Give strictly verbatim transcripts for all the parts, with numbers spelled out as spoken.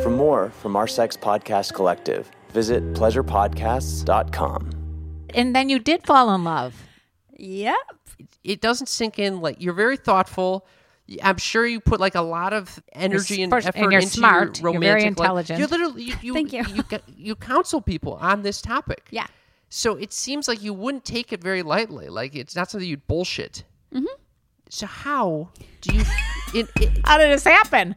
For more from our Sex Podcast Collective, visit pleasure podcasts dot com. And then you did fall in love. Yep. It doesn't sink in. Like, you're very thoughtful. I'm sure you put like a lot of energy you're and effort and you're into smart. Your romantic. You're very intelligent. Life. You're literally, you, you, Thank you. you. You counsel people on this topic. Yeah. So it seems like you wouldn't take it very lightly. Like, it's not something you'd bullshit. Mm-hmm. So how do you... it, it, how did this happen?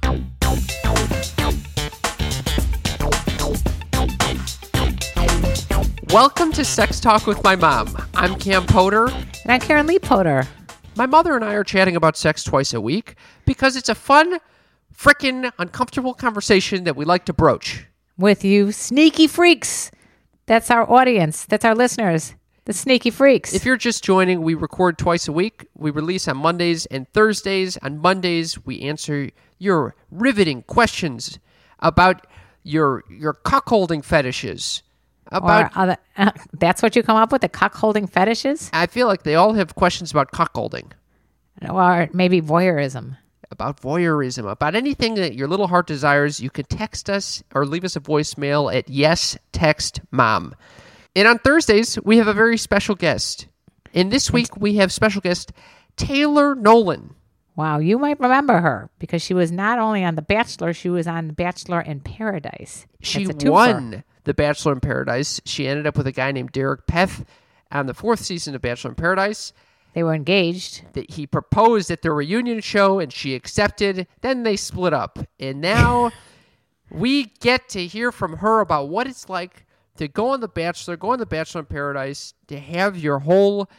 Welcome to Sex Talk with My Mom. I'm Cam Potter. And I'm Karen Lee Potter. My mother and I are chatting about sex twice a week because it's a fun, frickin' uncomfortable conversation that we like to broach. With you sneaky freaks. That's our audience. That's our listeners. The sneaky freaks. If you're just joining, we record twice a week. We release on Mondays and Thursdays. On Mondays, we answer your riveting questions about your, your cuckolding fetishes. About or other, uh, that's what you come up with, the cuckolding fetishes? I feel like they all have questions about cuckolding. Or maybe voyeurism. About voyeurism. About anything that your little heart desires, you can text us or leave us a voicemail at yes text mom. And on Thursdays, we have a very special guest. And this week, we have special guest Taylor Nolan. Wow, you might remember her because she was not only on The Bachelor, she was on The Bachelor in Paradise. She won The Bachelor in Paradise. She ended up with a guy named Derek Peth on the fourth season of Bachelor in Paradise. They were engaged. He proposed at their reunion show, and she accepted. Then they split up. And now we get to hear from her about what it's like to go on The Bachelor, go on The Bachelor in Paradise, to have your whole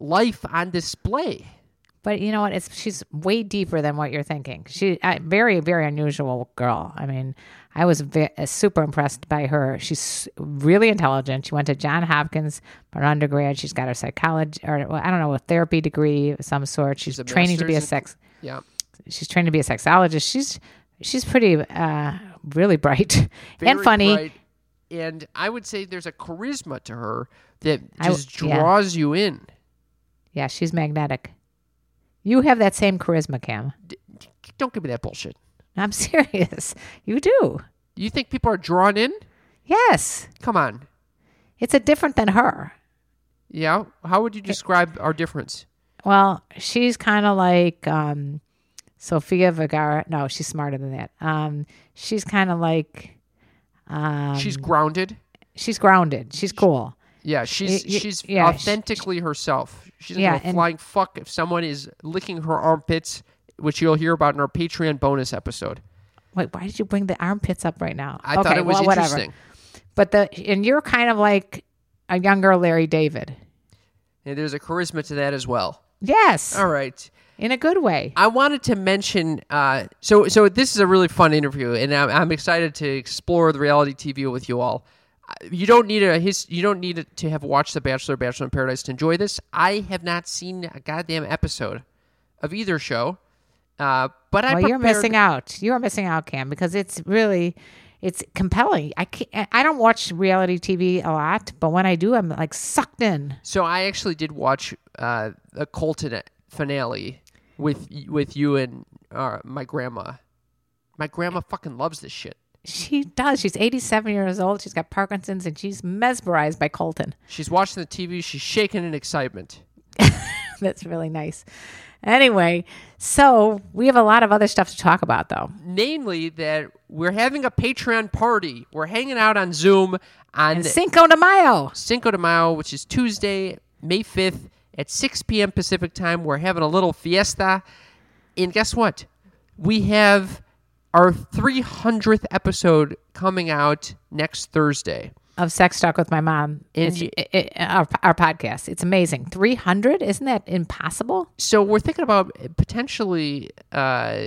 life on display. But you know what? It's she's way deeper than what you're thinking. She a very, very unusual girl. I mean, I was ve- super impressed by her. She's really intelligent. She went to Johns Hopkins for undergrad. She's got her psychology, or well, I don't know, a therapy degree of some sort. She's, she's training to be a sex. In, yeah. She's trained to be a sexologist. She's she's pretty, uh, really bright very and funny. Bright. And I would say there's a charisma to her that just I, draws yeah. you in. Yeah, she's magnetic. You have that same charisma, Cam. Don't give me that bullshit. I'm serious. You do. You think people are drawn in? Yes. Come on. It's a different than her. Yeah? How would you describe it, our difference? Well, she's kind of like um, Sophia Vergara. No, she's smarter than that. Um, she's kind of like... Um, she's grounded? She's grounded. She's cool. Yeah, she's you, you, she's yeah, authentically she, herself. She's yeah, a flying fuck if someone is licking her armpits, which you'll hear about in our Patreon bonus episode. Wait, why did you bring the armpits up right now? I okay, thought it was well, interesting. Whatever. But the and you're kind of like a younger Larry David. And there's a charisma to that as well. Yes. All right. In a good way. I wanted to mention, uh, so so this is a really fun interview, and I'm, I'm excited to explore the reality T V with you all. You don't need a his, you don't need to have watched The Bachelor, Bachelor in Paradise to enjoy this. I have not seen a goddamn episode of either show, uh, but I. Well, you're missing out. You are missing out, Cam, because it's really, it's compelling. I can't, I don't watch reality T V a lot, but when I do, I'm like sucked in. So I actually did watch uh, the Colton finale with with you and uh, my grandma. My grandma fucking loves this shit. She does. She's eighty-seven years old. She's got Parkinson's, and she's mesmerized by Colton. She's watching the T V. She's shaking in excitement. That's really nice. Anyway, so we have a lot of other stuff to talk about, though. Namely that we're having a Patreon party. We're hanging out on Zoom on and Cinco de Mayo. Cinco de Mayo, which is Tuesday, May fifth at six p.m. Pacific time. We're having a little fiesta. And guess what? We have our three hundredth episode coming out next Thursday. Of Sex Talk with My Mom, it's, it, it, our, our podcast. It's amazing. three hundred? Isn't that impossible? So we're thinking about potentially uh,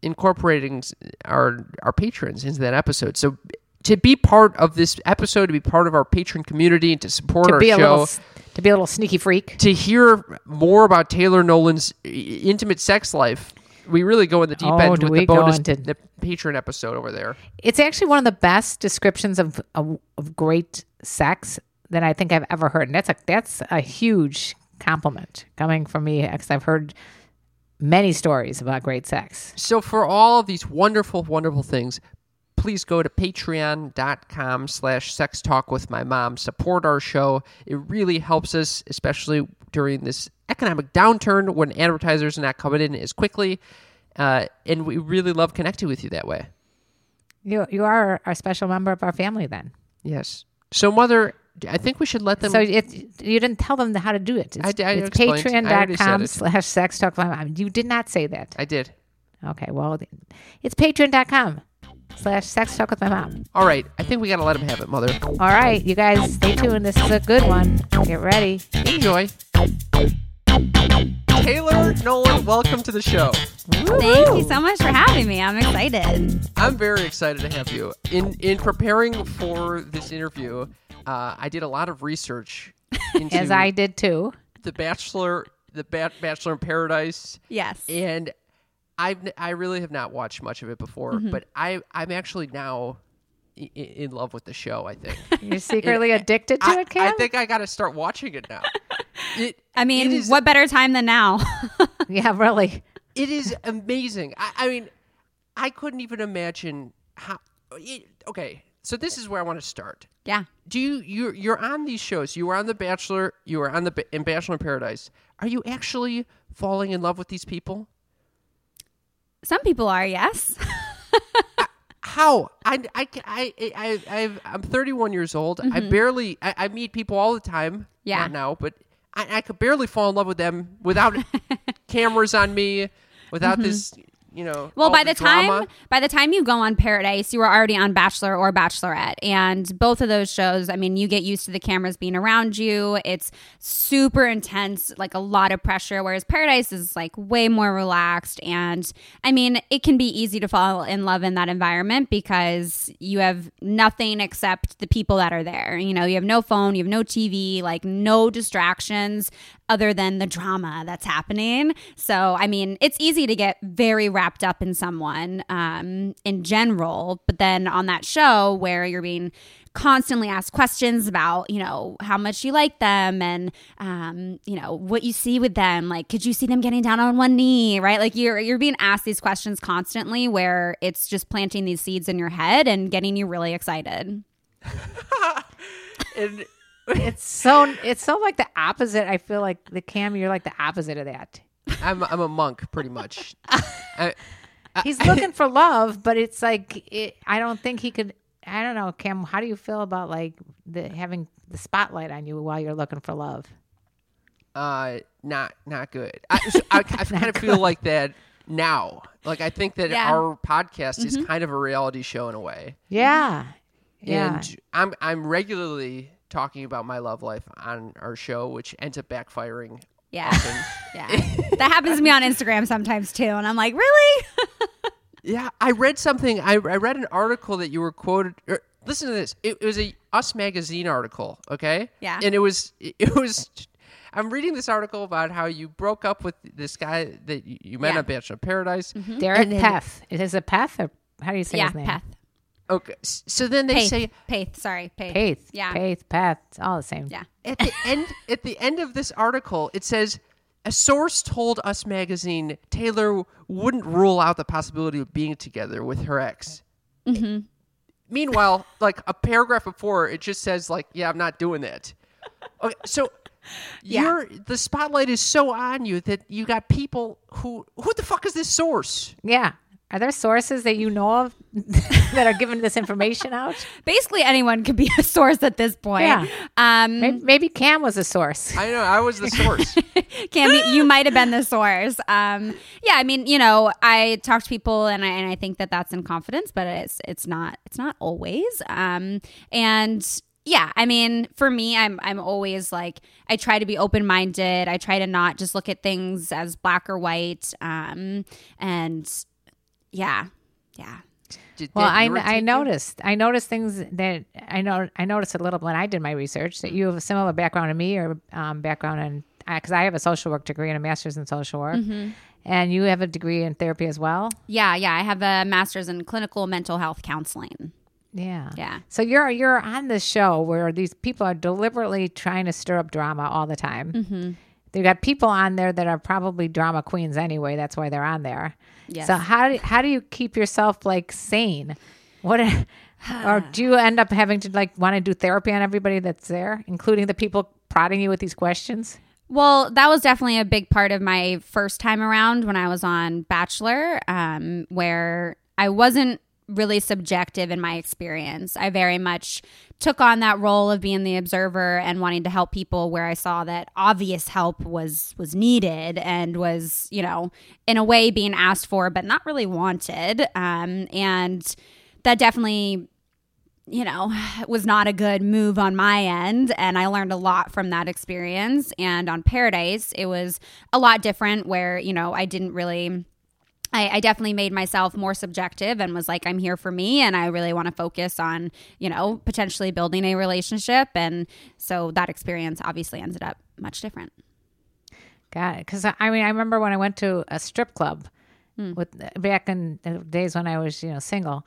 incorporating our our patrons into that episode. So to be part of this episode, to be part of our patron community, and to support to our be show. A little, to be a little sneaky freak. To hear more about Taylor Nolan's intimate sex life. We really go in the deep oh, end with the bonus, into, the Patreon episode over there. It's actually one of the best descriptions of, of of great sex that I think I've ever heard, and that's a that's a huge compliment coming from me because I've heard many stories about great sex. So for all of these wonderful, wonderful things, please go to patreon.com slash sex talk with my mom. Support our show. It really helps us, especially during this economic downturn when advertisers are not coming in as quickly. Uh, and we really love connecting with you that way. You you are a special member of our family then. Yes. So, Mother, I think we should let them... So it, you didn't tell them how to do it. It's, it's patreon.com slash sex talk with my mom. You did not say that. I did. Okay, well, it's patreon.com slash sex talk with my mom. All right. I think we got to let them have it, Mother. All right. You guys, stay tuned. This is a good one. Get ready. Enjoy. Taylor Nolan, welcome to the show. Woo-hoo. Thank you so much for having me. I'm excited. I'm very excited to have you. In in preparing for this interview, uh, I did a lot of research. Into As I did too. The Bachelor, the ba- Bachelor in Paradise. Yes. And I I really have not watched much of it before, mm-hmm. but I I'm actually now in, in love with the show. I think you're secretly and, addicted to I, it, Cam? I think I got to start watching it now. It, I mean, is, what better time than now? Yeah, really. It is amazing. I, I mean, I couldn't even imagine how... It, okay, so this is where I want to start. Yeah. Do you... You're, you're on these shows. You were on The Bachelor. You were on the in Bachelor in Paradise. Are you actually falling in love with these people? Some people are, yes. I, how? I, I, I, I, I've, I'm thirty-one years old. Mm-hmm. I barely... I, I meet people all the time. Yeah. Not now, but... I, I could barely fall in love with them without cameras on me, without mm-hmm. this, you know. Well, by the, the time by the time you go on Paradise, you were already on Bachelor or Bachelorette, and both of those shows. I mean, you get used to the cameras being around you. It's super intense, like a lot of pressure. Whereas Paradise is like way more relaxed, and I mean, it can be easy to fall in love in that environment because you have nothing except the people that are there. You know, you have no phone, you have no T V, like no distractions other than the drama that's happening. So, I mean, it's easy to get very wrapped up in someone um, in general. But then on that show where you're being constantly asked questions about, you know, how much you like them and, um, you know, what you see with them. Like, could you see them getting down on one knee, right? Like you're, you're being asked these questions constantly where it's just planting these seeds in your head and getting you really excited. and- It's so it's so like the opposite. I feel like the Cam, you're like the opposite of that. I'm I'm a monk, pretty much. I, I, He's looking for love, but it's like it, I don't think he could. I don't know, Cam. How do you feel about like the, having the spotlight on you while you're looking for love? Uh, not not good. I so I, I kind of good. feel like that now. Like I think that yeah. our podcast mm-hmm. is kind of a reality show in a way. Yeah, yeah. And I'm I'm regularly talking about my love life on our show, which ends up backfiring. Yeah. yeah. That happens to me on Instagram sometimes too. And I'm like, really? yeah. I read something. I, I read an article that you were quoted. Or, listen to this. It, it was a Us Magazine article. Okay. Yeah. And it was, it, it was, I'm reading this article about how you broke up with this guy that you, you met yeah. on Bachelor of Paradise. Mm-hmm. Derek Peth. It is a Peth or how do you say yeah, his name? Yeah, Peth. Okay, so then they Peth, say Peth. Sorry, Peth. Peth, yeah, Peth, Peth. It's all the same. Yeah. At the end, at the end of this article, it says a source told Us Magazine Taylor wouldn't rule out the possibility of being together with her ex. Mm-hmm. Meanwhile, like a paragraph before, it just says like, "Yeah, I'm not doing that." Okay, so Yeah. You're, the spotlight is so on you that you got people who, who the fuck is this source? Yeah. Are there sources that you know of that are giving this information out? Basically, anyone could be a source at this point. Yeah. Um, maybe, maybe Cam was a source. I know. I was the source. Cam, you might have been the source. Um, yeah. I mean, you know, I talk to people and I, and I think that that's in confidence, but it's, it's not, it's not always. Um, and yeah, I mean, for me, I'm I'm always like, I try to be open-minded. I try to not just look at things as black or white. Um, and yeah, yeah. Did, well, I I noticed I noticed things that I know I noticed a little when I did my research that you have a similar background to me or um, background in because I have a social work degree and a master's in social work. Mm-hmm. And you have a degree in therapy as well? Yeah, yeah. I have a master's in clinical mental health counseling. Yeah. Yeah. So you're you're on this show where these people are deliberately trying to stir up drama all the time. Mm-hmm. They've got people on there that are probably drama queens anyway. That's why they're on there. Yes. So how do, how do you keep yourself like sane? What or do you end up having to like want to do therapy on everybody that's there, including the people prodding you with these questions? Well, that was definitely a big part of my first time around when I was on Bachelor, um, where I wasn't really subjective in my experience. I very much took on that role of being the observer and wanting to help people where I saw that obvious help was was needed and was, you know, in a way being asked for but not really wanted. Um, and that definitely, you know, was not a good move on my end. And I learned a lot from that experience. And on Paradise, it was a lot different where, you know, I didn't really... I definitely made myself more subjective and was like, I'm here for me and I really want to focus on, you know, potentially building a relationship. And so that experience obviously ended up much different. Got it. Because I mean, I remember when I went to a strip club mm. with back in the days when I was, you know, single.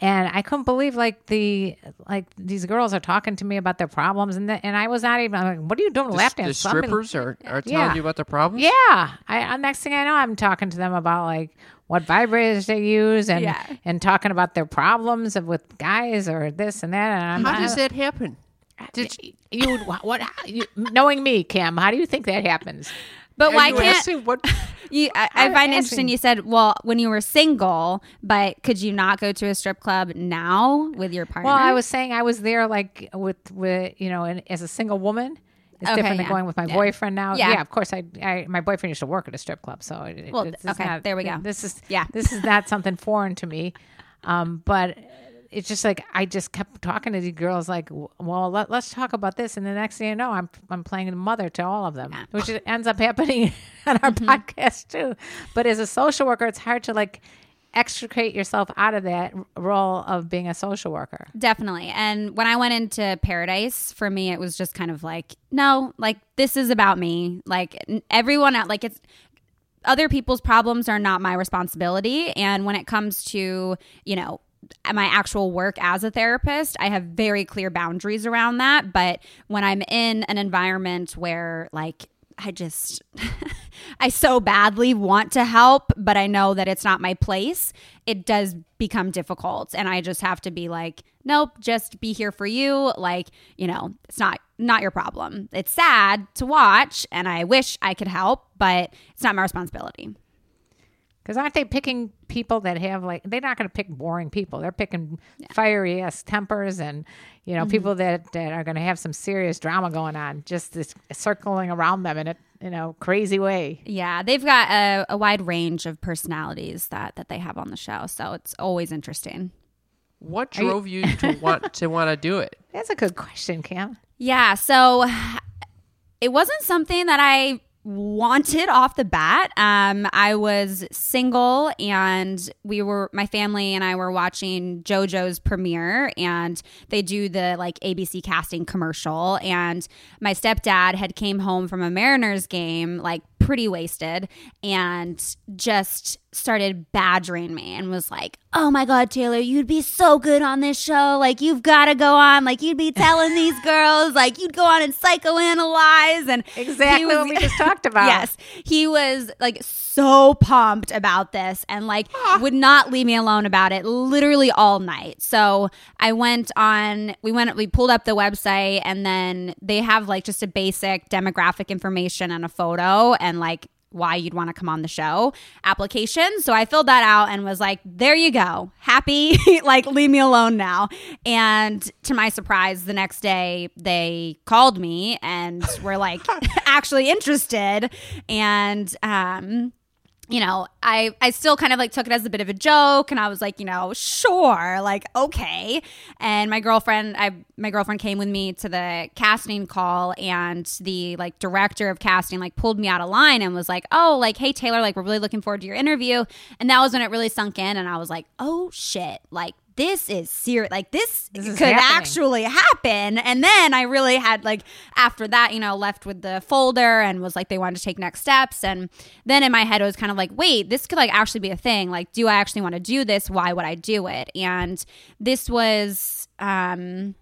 And I couldn't believe like the like these girls are talking to me about their problems, and the, and I was not even. I'm like, what are you doing? The, lap dance? The strippers are, are telling yeah. you about their problems. Yeah. I next thing I know, I'm talking to them about like what vibrators they use, and yeah. and talking about their problems with guys or this and that. And I'm, how does that happen? Did you, you what? You, knowing me, Cam, how do you think that happens? But why can't what? You, I, I find it interesting. You said, "Well, when you were single, but could you not go to a strip club now with your partner?" Well, I was saying I was there, like with, with you know, and as a single woman, it's okay, different yeah. than going with my yeah. boyfriend now. Yeah. yeah, of course. I, I, my boyfriend used to work at a strip club, so it, well, it's, it's okay. Not, there we go. This is yeah. This is not something foreign to me, um, but. It's just like I just kept talking to these girls like, well, let, let's talk about this. And the next thing you know, I'm I'm playing mother to all of them, yeah. which ends up happening on our mm-hmm. podcast too. But as a social worker, it's hard to like extricate yourself out of that role of being a social worker. Definitely. And when I went into Paradise, for me, it was just kind of like, no, like this is about me. Like everyone out, like it's. Other people's problems are not my responsibility. And when it comes to, you know, my actual work as a therapist, I have very clear boundaries around that. But when I'm in an environment where like I just I so badly want to help, but I know that it's not my place, it does become difficult. And I just have to be like, nope, just be here for you. Like, you know, it's not not your problem. It's sad to watch and I wish I could help, but it's not my responsibility. Because aren't they picking people that have like, they're not going to pick boring people. They're picking yeah. fiery ass tempers and, you know, mm-hmm. people that, that are going to have some serious drama going on, just this circling around them in a, you know, crazy way. Yeah. They've got a, a wide range of personalities that, that they have on the show. So it's always interesting. What drove you-, you to want to want to do it? That's a good question, Cam. Yeah. So it wasn't something that I wanted off the bat. Um, I was single and we were, my family and I were watching JoJo's premiere, and they do the like A B C casting commercial, and my stepdad had came home from a Mariners game like pretty wasted and just started badgering me and was like, oh my God, Taylor, you'd be so good on this show. Like, you've got to go on. Like, you'd be telling these girls, like, you'd go on and psychoanalyze. And exactly was, what we just talked about. Yes. He was like so pumped about this and like ah. would not leave me alone about it literally all night. So I went on, we went, we pulled up the website, and then they have like just a basic demographic information and a photo and like why you'd want to come on the show application. So I filled that out and was like, there you go. Happy. Like, leave me alone now. And to my surprise, the next day they called me and were like actually interested. And, um, you know, I, I still kind of like took it as a bit of a joke, and I was like, you know, sure, like, okay. And my girlfriend, I my girlfriend came with me to the casting call, and the like director of casting like pulled me out of line and was like, oh, like, hey, Taylor, like, we're really looking forward to your interview. And that was when it really sunk in, and I was like, oh shit, like, this is serious. Like, this, this could happening. actually happen. And then I really had, like, after that, you know, left with the folder and was like, they wanted to take next steps. And then in my head, it was kind of like, wait, this could, like, actually be a thing. Like, do I actually want to do this? Why would I do it? And this was, um,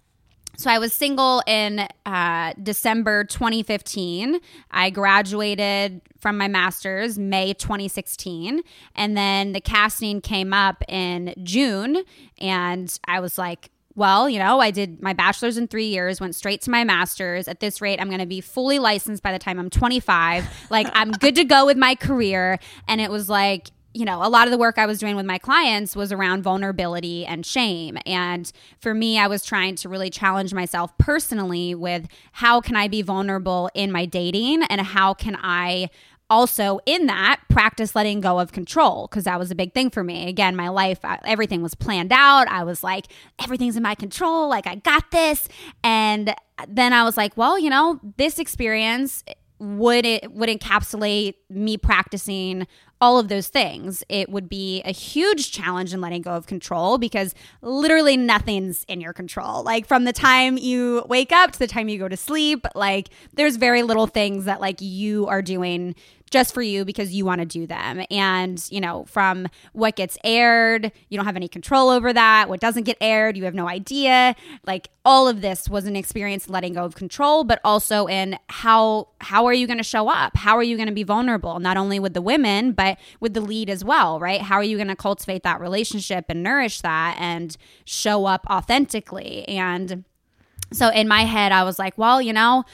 so I was single in uh, December twenty fifteen. I graduated from my master's May twenty sixteen. And then the casting came up in June. And I was like, well, you know, I did my bachelor's in three years, went straight to my master's. At this rate, I'm going to be fully licensed by the time I'm twenty-five. Like, I'm good to go with my career. And it was like, you know, a lot of the work I was doing with my clients was around vulnerability and shame. And for me, I was trying to really challenge myself personally with how can I be vulnerable in my dating, and how can I also in that practice letting go of control, because that was a big thing for me. Again, my life, I, everything was planned out. I was like, everything's in my control. Like, I got this. And then I was like, well, you know, this experience would it would encapsulate me practicing all of those things. It would be a huge challenge in letting go of control, because literally nothing's in your control. Like, from the time you wake up to the time you go to sleep, like, there's very little things that like you are doing just for you because you want to do them. And, you know, from what gets aired, you don't have any control over that. What doesn't get aired, you have no idea. Like, all of this was an experience letting go of control, but also in how how are you going to show up? How are you going to be vulnerable? Not only with the women, but with the lead as well, right? How are you going to cultivate that relationship and nourish that and show up authentically? And so in my head, I was like, well, you know,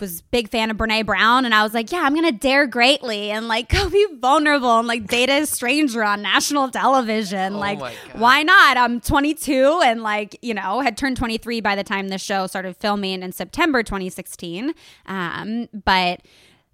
was a big fan of Brene Brown, and I was like, yeah, I'm going to dare greatly and like go be vulnerable and like date a stranger on national television. Oh, like, why not? I'm twenty-two and like, you know, had turned twenty-three by the time the show started filming in September twenty sixteen. Um, but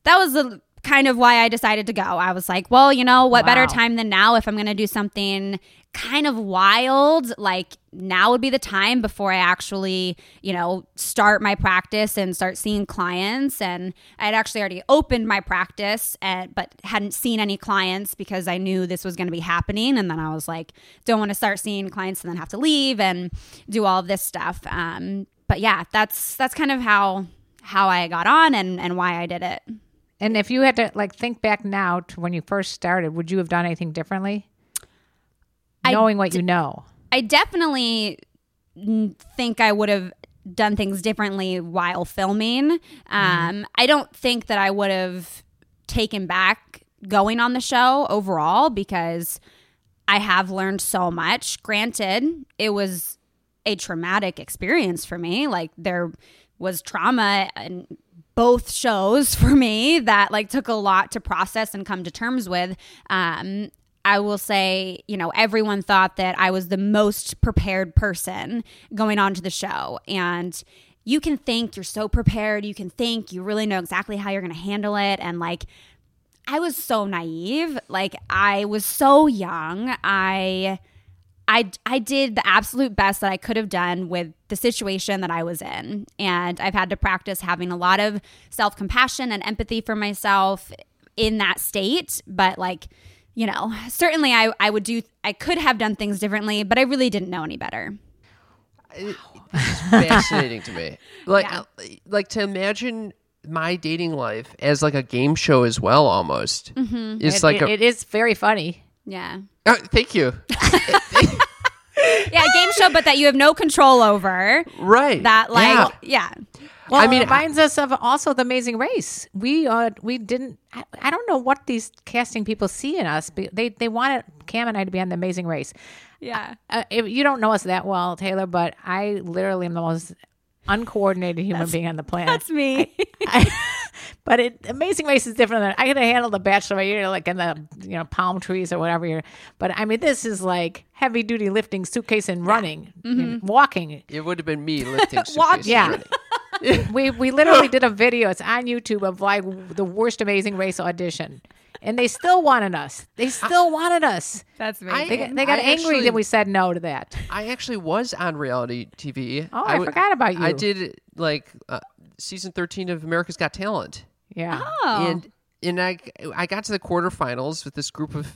that was the kind of why I decided to go. I was like, well, you know, what wow. better time than now if I'm going to do something kind of wild. Like, now would be the time before I actually, you know, start my practice and start seeing clients. And I'd actually already opened my practice, and, but hadn't seen any clients because I knew this was going to be happening. And then I was like, don't want to start seeing clients and then have to leave and do all of this stuff. Um, but yeah, that's that's kind of how how I got on and, and why I did it. And if you had to like think back now to when you first started, would you have done anything differently? Knowing what d- you know. I definitely think I would have done things differently while filming. Um, mm. I don't think that I would have taken back going on the show overall, because I have learned so much. Granted, it was a traumatic experience for me. Like, there was trauma and both shows for me that like took a lot to process and come to terms with. Um, I will say, you know, everyone thought that I was the most prepared person going on to the show. And you can think you're so prepared. You can think you really know exactly how you're going to handle it. And like, I was so naive. Like, I was so young. I... I, I did the absolute best that I could have done with the situation that I was in. And I've had to practice having a lot of self-compassion and empathy for myself in that state. But like, you know, certainly I, I would do, I could have done things differently, but I really didn't know any better. It's fascinating to me. Like, yeah. like to imagine my dating life as like a game show as well, almost. Mm-hmm. It's it, like, it, a, it is very funny. Yeah. Oh, thank you. Yeah, a game show, but that you have no control over. Right. That, like, yeah. yeah. Well, I mean, it reminds I, us of also The Amazing Race. We uh, we didn't, I, I don't know what these casting people see in us. But they, they wanted Cam and I to be on The Amazing Race. Yeah. Uh, if you don't know us that well, Taylor, but I literally am the most uncoordinated human that's, being on the planet. That's me. I, but it, Amazing Race is different than, I could have handled The Bachelor, you know, like in the, you know, palm trees or whatever. You're, but I mean, this is like heavy duty lifting suitcase and running, yeah. mm-hmm. and walking. It would have been me lifting suitcase Walk, and yeah. running. we we literally did a video. It's on YouTube of like the worst Amazing Race audition, and they still wanted us. They still I, wanted us. That's amazing. They, they got I angry actually, that we said no to that. I actually was on reality T V. Oh, I, I forgot about you. I did like uh, season thirteen of America's Got Talent. Yeah, oh. and and I I got to the quarterfinals with this group of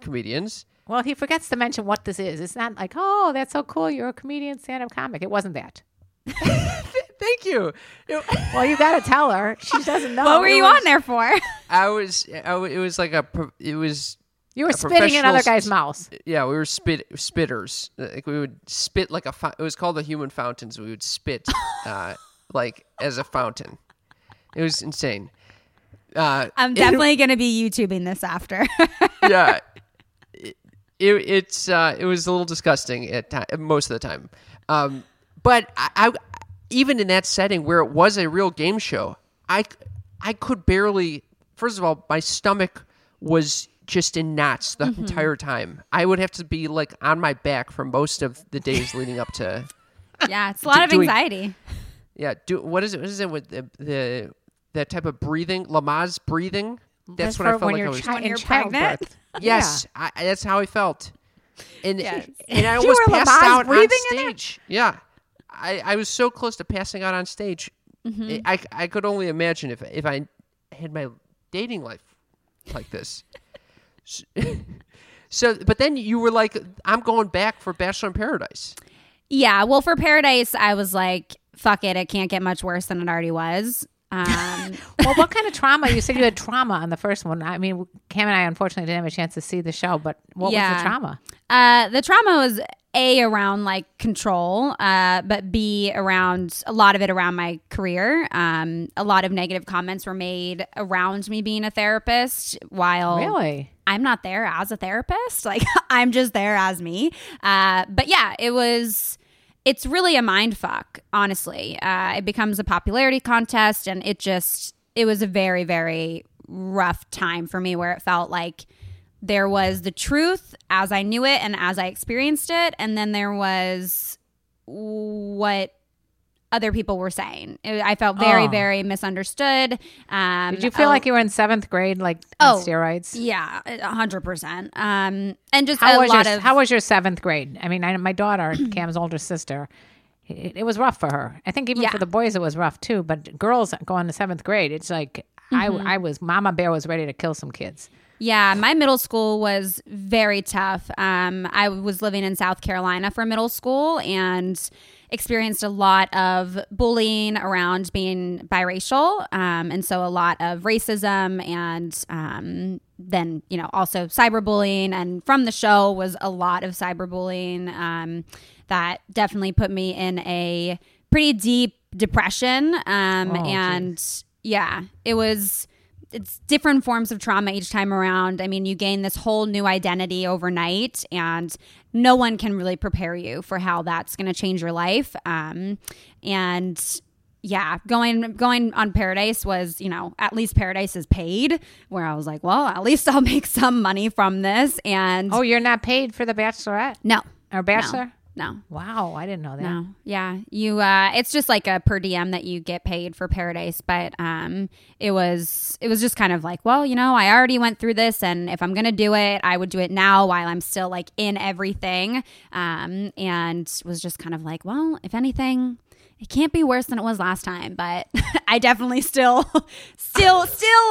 comedians. Well, he forgets to mention what this is. It's not like, oh, that's so cool. You're a comedian, stand-up comic. It wasn't that. Thank you. Well, you got to tell her. She doesn't know. What were you was, on there for? I was. I w- it was like a. Pro- it was. You were spitting in other guys' mouths. Yeah, we were spit spitters. Like we would spit like a. Fo- it was called the human fountains. We would spit, uh, like as a fountain. It was insane. Uh, I'm definitely it, gonna be YouTubing this after. Yeah, it, it it's uh, it was a little disgusting at time, most of the time, um, but I. I even in that setting where it was a real game show, I, I could barely, first of all, my stomach was just in knots the mm-hmm. entire time. I would have to be like on my back for most of the days leading up to. Yeah, it's a lot do, of doing, anxiety. Yeah. Do, what is it? What is it with the, the that type of breathing? Lamaze breathing? That's, that's what I felt when like you're I was. Chi- when you're pregnant? Yes. Yeah. I, that's how I felt. And, yes. and I almost passed Lamaze out on stage. Yeah. I, I was so close to passing out on stage. Mm-hmm. I, I could only imagine if if I had my dating life like this. so, so, but then you were like, I'm going back for Bachelor in Paradise. Yeah. Well, for Paradise, I was like, fuck it. It can't get much worse than it already was. Um, well, what kind of trauma? You said you had trauma on the first one. I mean, Cam and I, unfortunately, didn't have a chance to see the show, but what yeah. was the trauma? Uh, the trauma was... A, around like control, uh, but B, around a lot of it around my career. Um, a lot of negative comments were made around me being a therapist while really? I'm not there as a therapist. Like I'm just there as me. Uh, but yeah, it was, it's really a mind fuck, honestly. Uh, it becomes a popularity contest and it just, it was a very, very rough time for me where it felt like there was the truth as I knew it and as I experienced it. And then there was what other people were saying. It, I felt very, oh. very misunderstood. Um, Did you feel oh, like you were in seventh grade, like oh, on steroids? Yeah, one hundred percent. Um, and just how a was lot your, of... How was your seventh grade? I mean, I, my daughter, Cam's older sister... It, it was rough for her. I think even yeah. for the boys, it was rough too. But girls going to seventh grade, it's like mm-hmm. I, I was Mama Bear was ready to kill some kids. Yeah, my middle school was very tough. Um, I was living in South Carolina for middle school and experienced a lot of bullying around being biracial, um, and so a lot of racism and um, then you know also cyberbullying. And from the show was a lot of cyberbullying. Um, that definitely put me in a pretty deep depression. Um, oh, and geez. yeah, it was. It's different forms of trauma each time around. I mean, you gain this whole new identity overnight and no one can really prepare you for how that's going to change your life. Um, and yeah, going going on Paradise was, you know, at least Paradise is paid, where I was like, well, at least I'll make some money from this. And oh, you're not paid for The Bachelorette? No. Or Bachelor? No. No. Wow, I didn't know that. No. Yeah, you. Uh, it's just like a per diem that you get paid for Paradise, but um, it was it was just kind of like, well, you know, I already went through this, and if I'm gonna do it, I would do it now while I'm still like in everything, um, and was just kind of like, well, if anything, it can't be worse than it was last time, but I definitely still, still, still,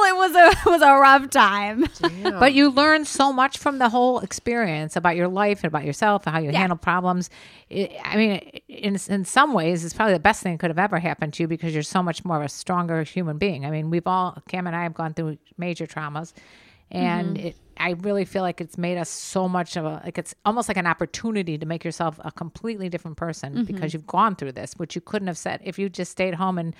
it was a it was a rough time. But you learn so much from the whole experience about your life and about yourself and how you yeah. handle problems. It, I mean, in in some ways, it's probably the best thing that could have ever happened to you because you're so much more of a stronger human being. I mean, we've all, Cam and I have gone through major traumas, and mm-hmm. it, I really feel like it's made us so much of a, like it's almost like an opportunity to make yourself a completely different person mm-hmm. because you've gone through this, which you couldn't have said if you just stayed home and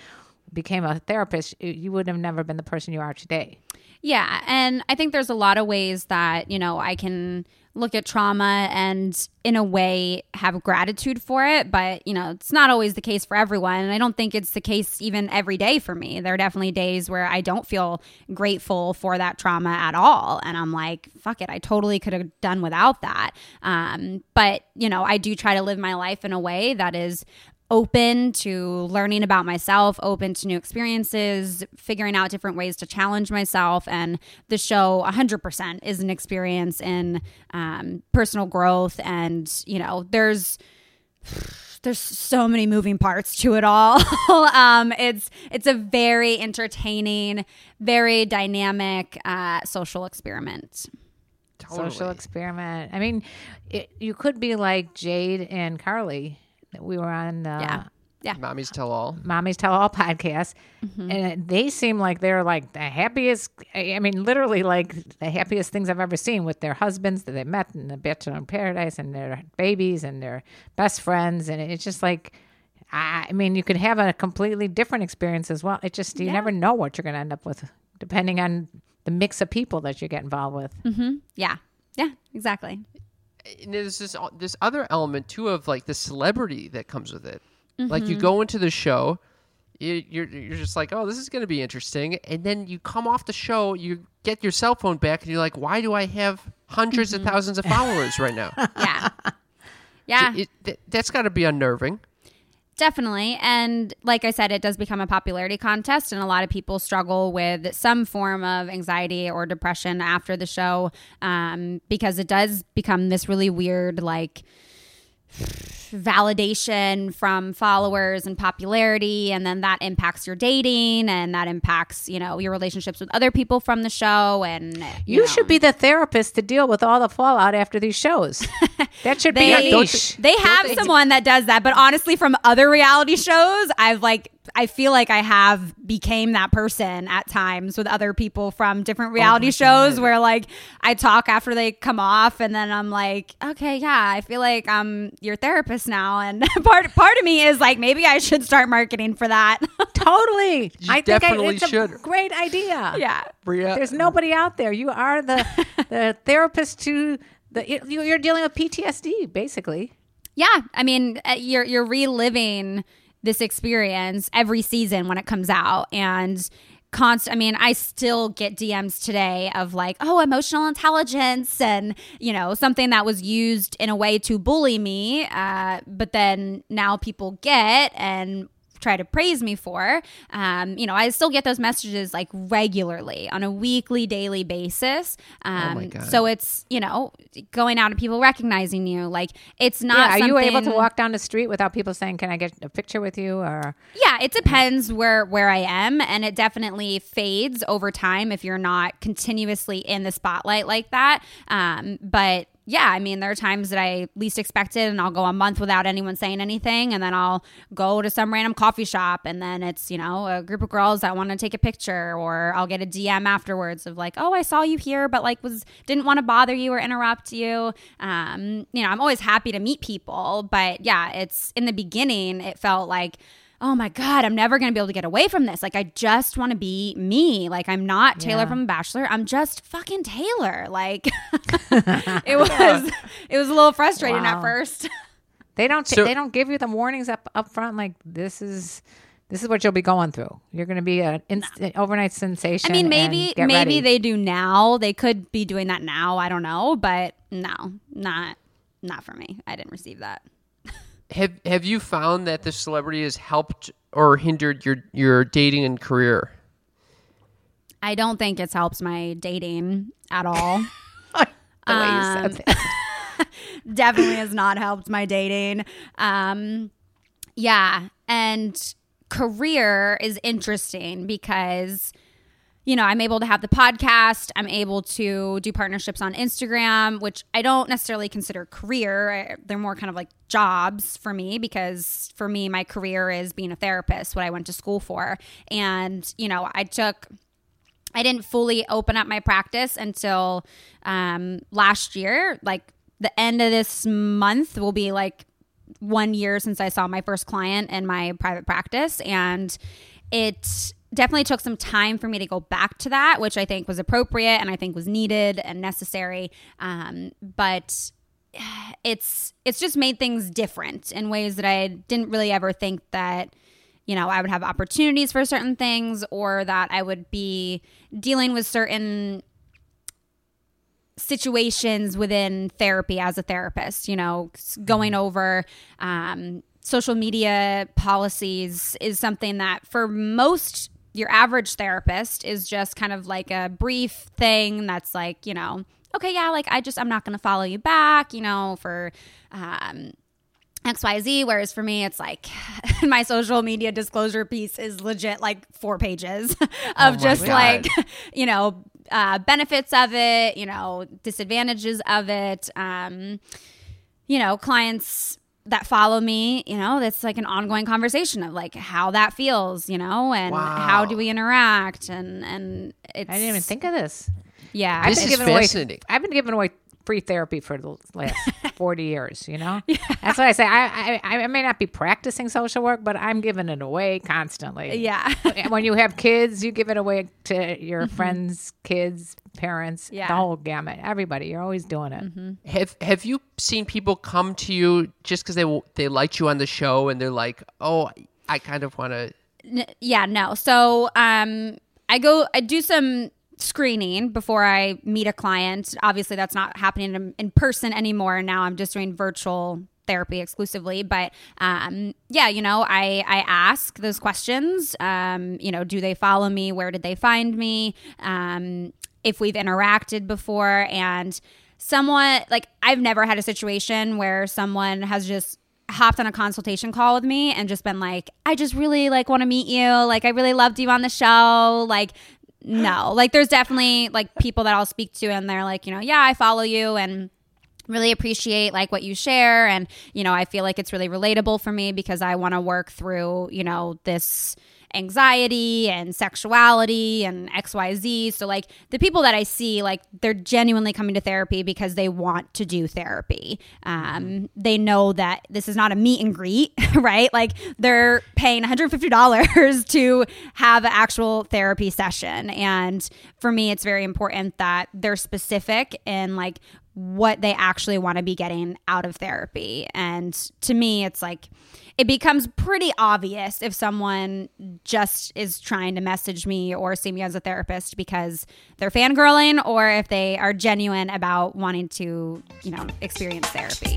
became a therapist, you would have never been the person you are today. Yeah. And I think there's a lot of ways that, you know, I can look at trauma and in a way have gratitude for it. But, you know, it's not always the case for everyone. And I don't think it's the case even every day for me. There are definitely days where I don't feel grateful for that trauma at all. And I'm like, fuck it, I totally could have done without that. Um, but, you know, I do try to live my life in a way that is open to learning about myself, open to new experiences, figuring out different ways to challenge myself. And the show one hundred percent is an experience in um, personal growth. And, you know, there's there's so many moving parts to it all. um, it's it's a very entertaining, very dynamic uh, social experiment. Totally. Social experiment. I mean, it, you could be like Jade and Carly. We were on uh, yeah. Yeah. Mommy's Tell All. Mommy's Tell All podcast. Mm-hmm. And they seem like they're like the happiest, I mean, literally like the happiest things I've ever seen with their husbands that they met in The Bachelor in Paradise and their babies and their best friends. And it's just like, I mean, you could have a completely different experience as well. It just, you yeah. never know what you're going to end up with depending on the mix of people that you get involved with. Mm-hmm. Yeah. Yeah, exactly. And there's this this other element too of like the celebrity that comes with it. Mm-hmm. Like you go into the show, you, you're you're just like, oh, this is going to be interesting, and then you come off the show, you get your cell phone back, and you're like, why do I have hundreds mm-hmm. of thousands of followers right now? Yeah, yeah, so it, th- that's got to be unnerving. Definitely. And like I said, it does become a popularity contest, and a lot of people struggle with some form of anxiety or depression after the show um, because it does become this really weird like validation from followers and popularity, and then that impacts your dating, and that impacts, you know, your relationships with other people from the show. And you, you know. should be the therapist to deal with all the fallout after these shows. That should they, be a niche. They have someone that does that, but honestly, from other reality shows, I've like I feel like I have became that person at times with other people from different reality oh shows God. Where like I talk after they come off, and then I'm like, okay, yeah, I feel like I'm your therapist now. And part part of me is like, maybe I should start marketing for that. Totally. You I definitely think I, it's should. A great idea. Yeah. Bria. There's nobody out there. You are the the therapist to the, you're dealing with P T S D basically. Yeah. I mean, you're you're reliving this experience every season when it comes out. And const- I mean, I still get D Ms today of like, oh, emotional intelligence and, you know, something that was used in a way to bully me. Uh, but then now people get and try to praise me for. Um, you know, I still get those messages like regularly on a weekly, daily basis. Um, oh my God. So it's, you know, going out and people recognizing you. Like it's not yeah, are something... you able to walk down the street without people saying, can I get a picture with you? Or yeah, it depends where, where I am. And it definitely fades over time if you're not continuously in the spotlight like that. Um, but yeah, I mean, there are times that I least expected, and I'll go a month without anyone saying anything, and then I'll go to some random coffee shop, and then it's, you know, a group of girls that want to take a picture, or I'll get a D M afterwards of like, oh, I saw you here, but like was didn't want to bother you or interrupt you. Um, you know, I'm always happy to meet people, but yeah, it's in the beginning, it felt like, oh my God, I'm never going to be able to get away from this. Like, I just want to be me. Like, I'm not Taylor yeah. from The Bachelor. I'm just fucking Taylor. Like, it was yeah. it was a little frustrating wow. at first. They don't t- so, they don't give you the warnings up, up front. Like, this is this is what you'll be going through. You're going to be an instant, overnight sensation. I mean, maybe maybe ready. They do now. They could be doing that now. I don't know. But no, not not for me. I didn't receive that. Have Have you found that the celebrity has helped or hindered your, your dating and career? I don't think it's helped my dating at all. The um, way you said that. Definitely has not helped my dating. Um, yeah, and career is interesting because, you know, I'm able to have the podcast. I'm able to do partnerships on Instagram, which I don't necessarily consider career. They're more kind of like jobs for me, because for me, my career is being a therapist, what I went to school for. And, you know, I took I didn't fully open up my practice until um, last year. Like the end of this month will be like one year since I saw my first client in my private practice. And it definitely took some time for me to go back to that, which I think was appropriate and I think was needed and necessary. Um, but it's it's just made things different in ways that I didn't really ever think that, you know, I would have opportunities for certain things or that I would be dealing with certain situations within therapy as a therapist. You know, going over um, social media policies is something that for most your average therapist is just kind of like a brief thing that's like, you know, okay, yeah, like I just I'm not going to follow you back, you know, for um, X, Y, Z. Whereas for me, it's like my social media disclosure piece is legit like four pages of oh just God. like, you know, Uh, benefits of it, you know, disadvantages of it, um, you know, clients that follow me, you know, that's like an ongoing conversation of like how that feels, you know, and wow. how do we interact, and and it's. I didn't even think of this. Yeah, I've this been is giving fascinating. Away, I've been giving away free therapy for the last forty years. You know, yeah. That's why I say I, I I may not be practicing social work, but I'm giving it away constantly. Yeah, when you have kids, you give it away to your mm-hmm. friends, kids, parents, yeah. the whole gamut. Everybody, you're always doing it. Mm-hmm. Have Have you seen people come to you just because they they liked you on the show and they're like, oh, I kind of want to? N- yeah, no. So um, I go, I do some screening before I meet a client. Obviously that's not happening in, in person anymore. Now I'm just doing virtual therapy exclusively, but um yeah, you know, I I ask those questions. Um you know, do they follow me? Where did they find me? Um if we've interacted before, and somewhat like I've never had a situation where someone has just hopped on a consultation call with me and just been like, I just really like want to meet you, like I really loved you on the show. Like no, like there's definitely like people that I'll speak to and they're like, you know, yeah, I follow you and really appreciate like what you share. And, you know, I feel like it's really relatable for me because I want to work through, you know, this anxiety and sexuality and X Y Z. So like the people that I see, like they're genuinely coming to therapy because they want to do therapy. Um, they know that this is not a meet and greet, right? Like they're paying one hundred fifty dollars to have an actual therapy session. And for me, it's very important that they're specific in like what they actually want to be getting out of therapy. And to me, it's like it becomes pretty obvious if someone just is trying to message me or see me as a therapist because they're fangirling or if they are genuine about wanting to, you know, experience therapy.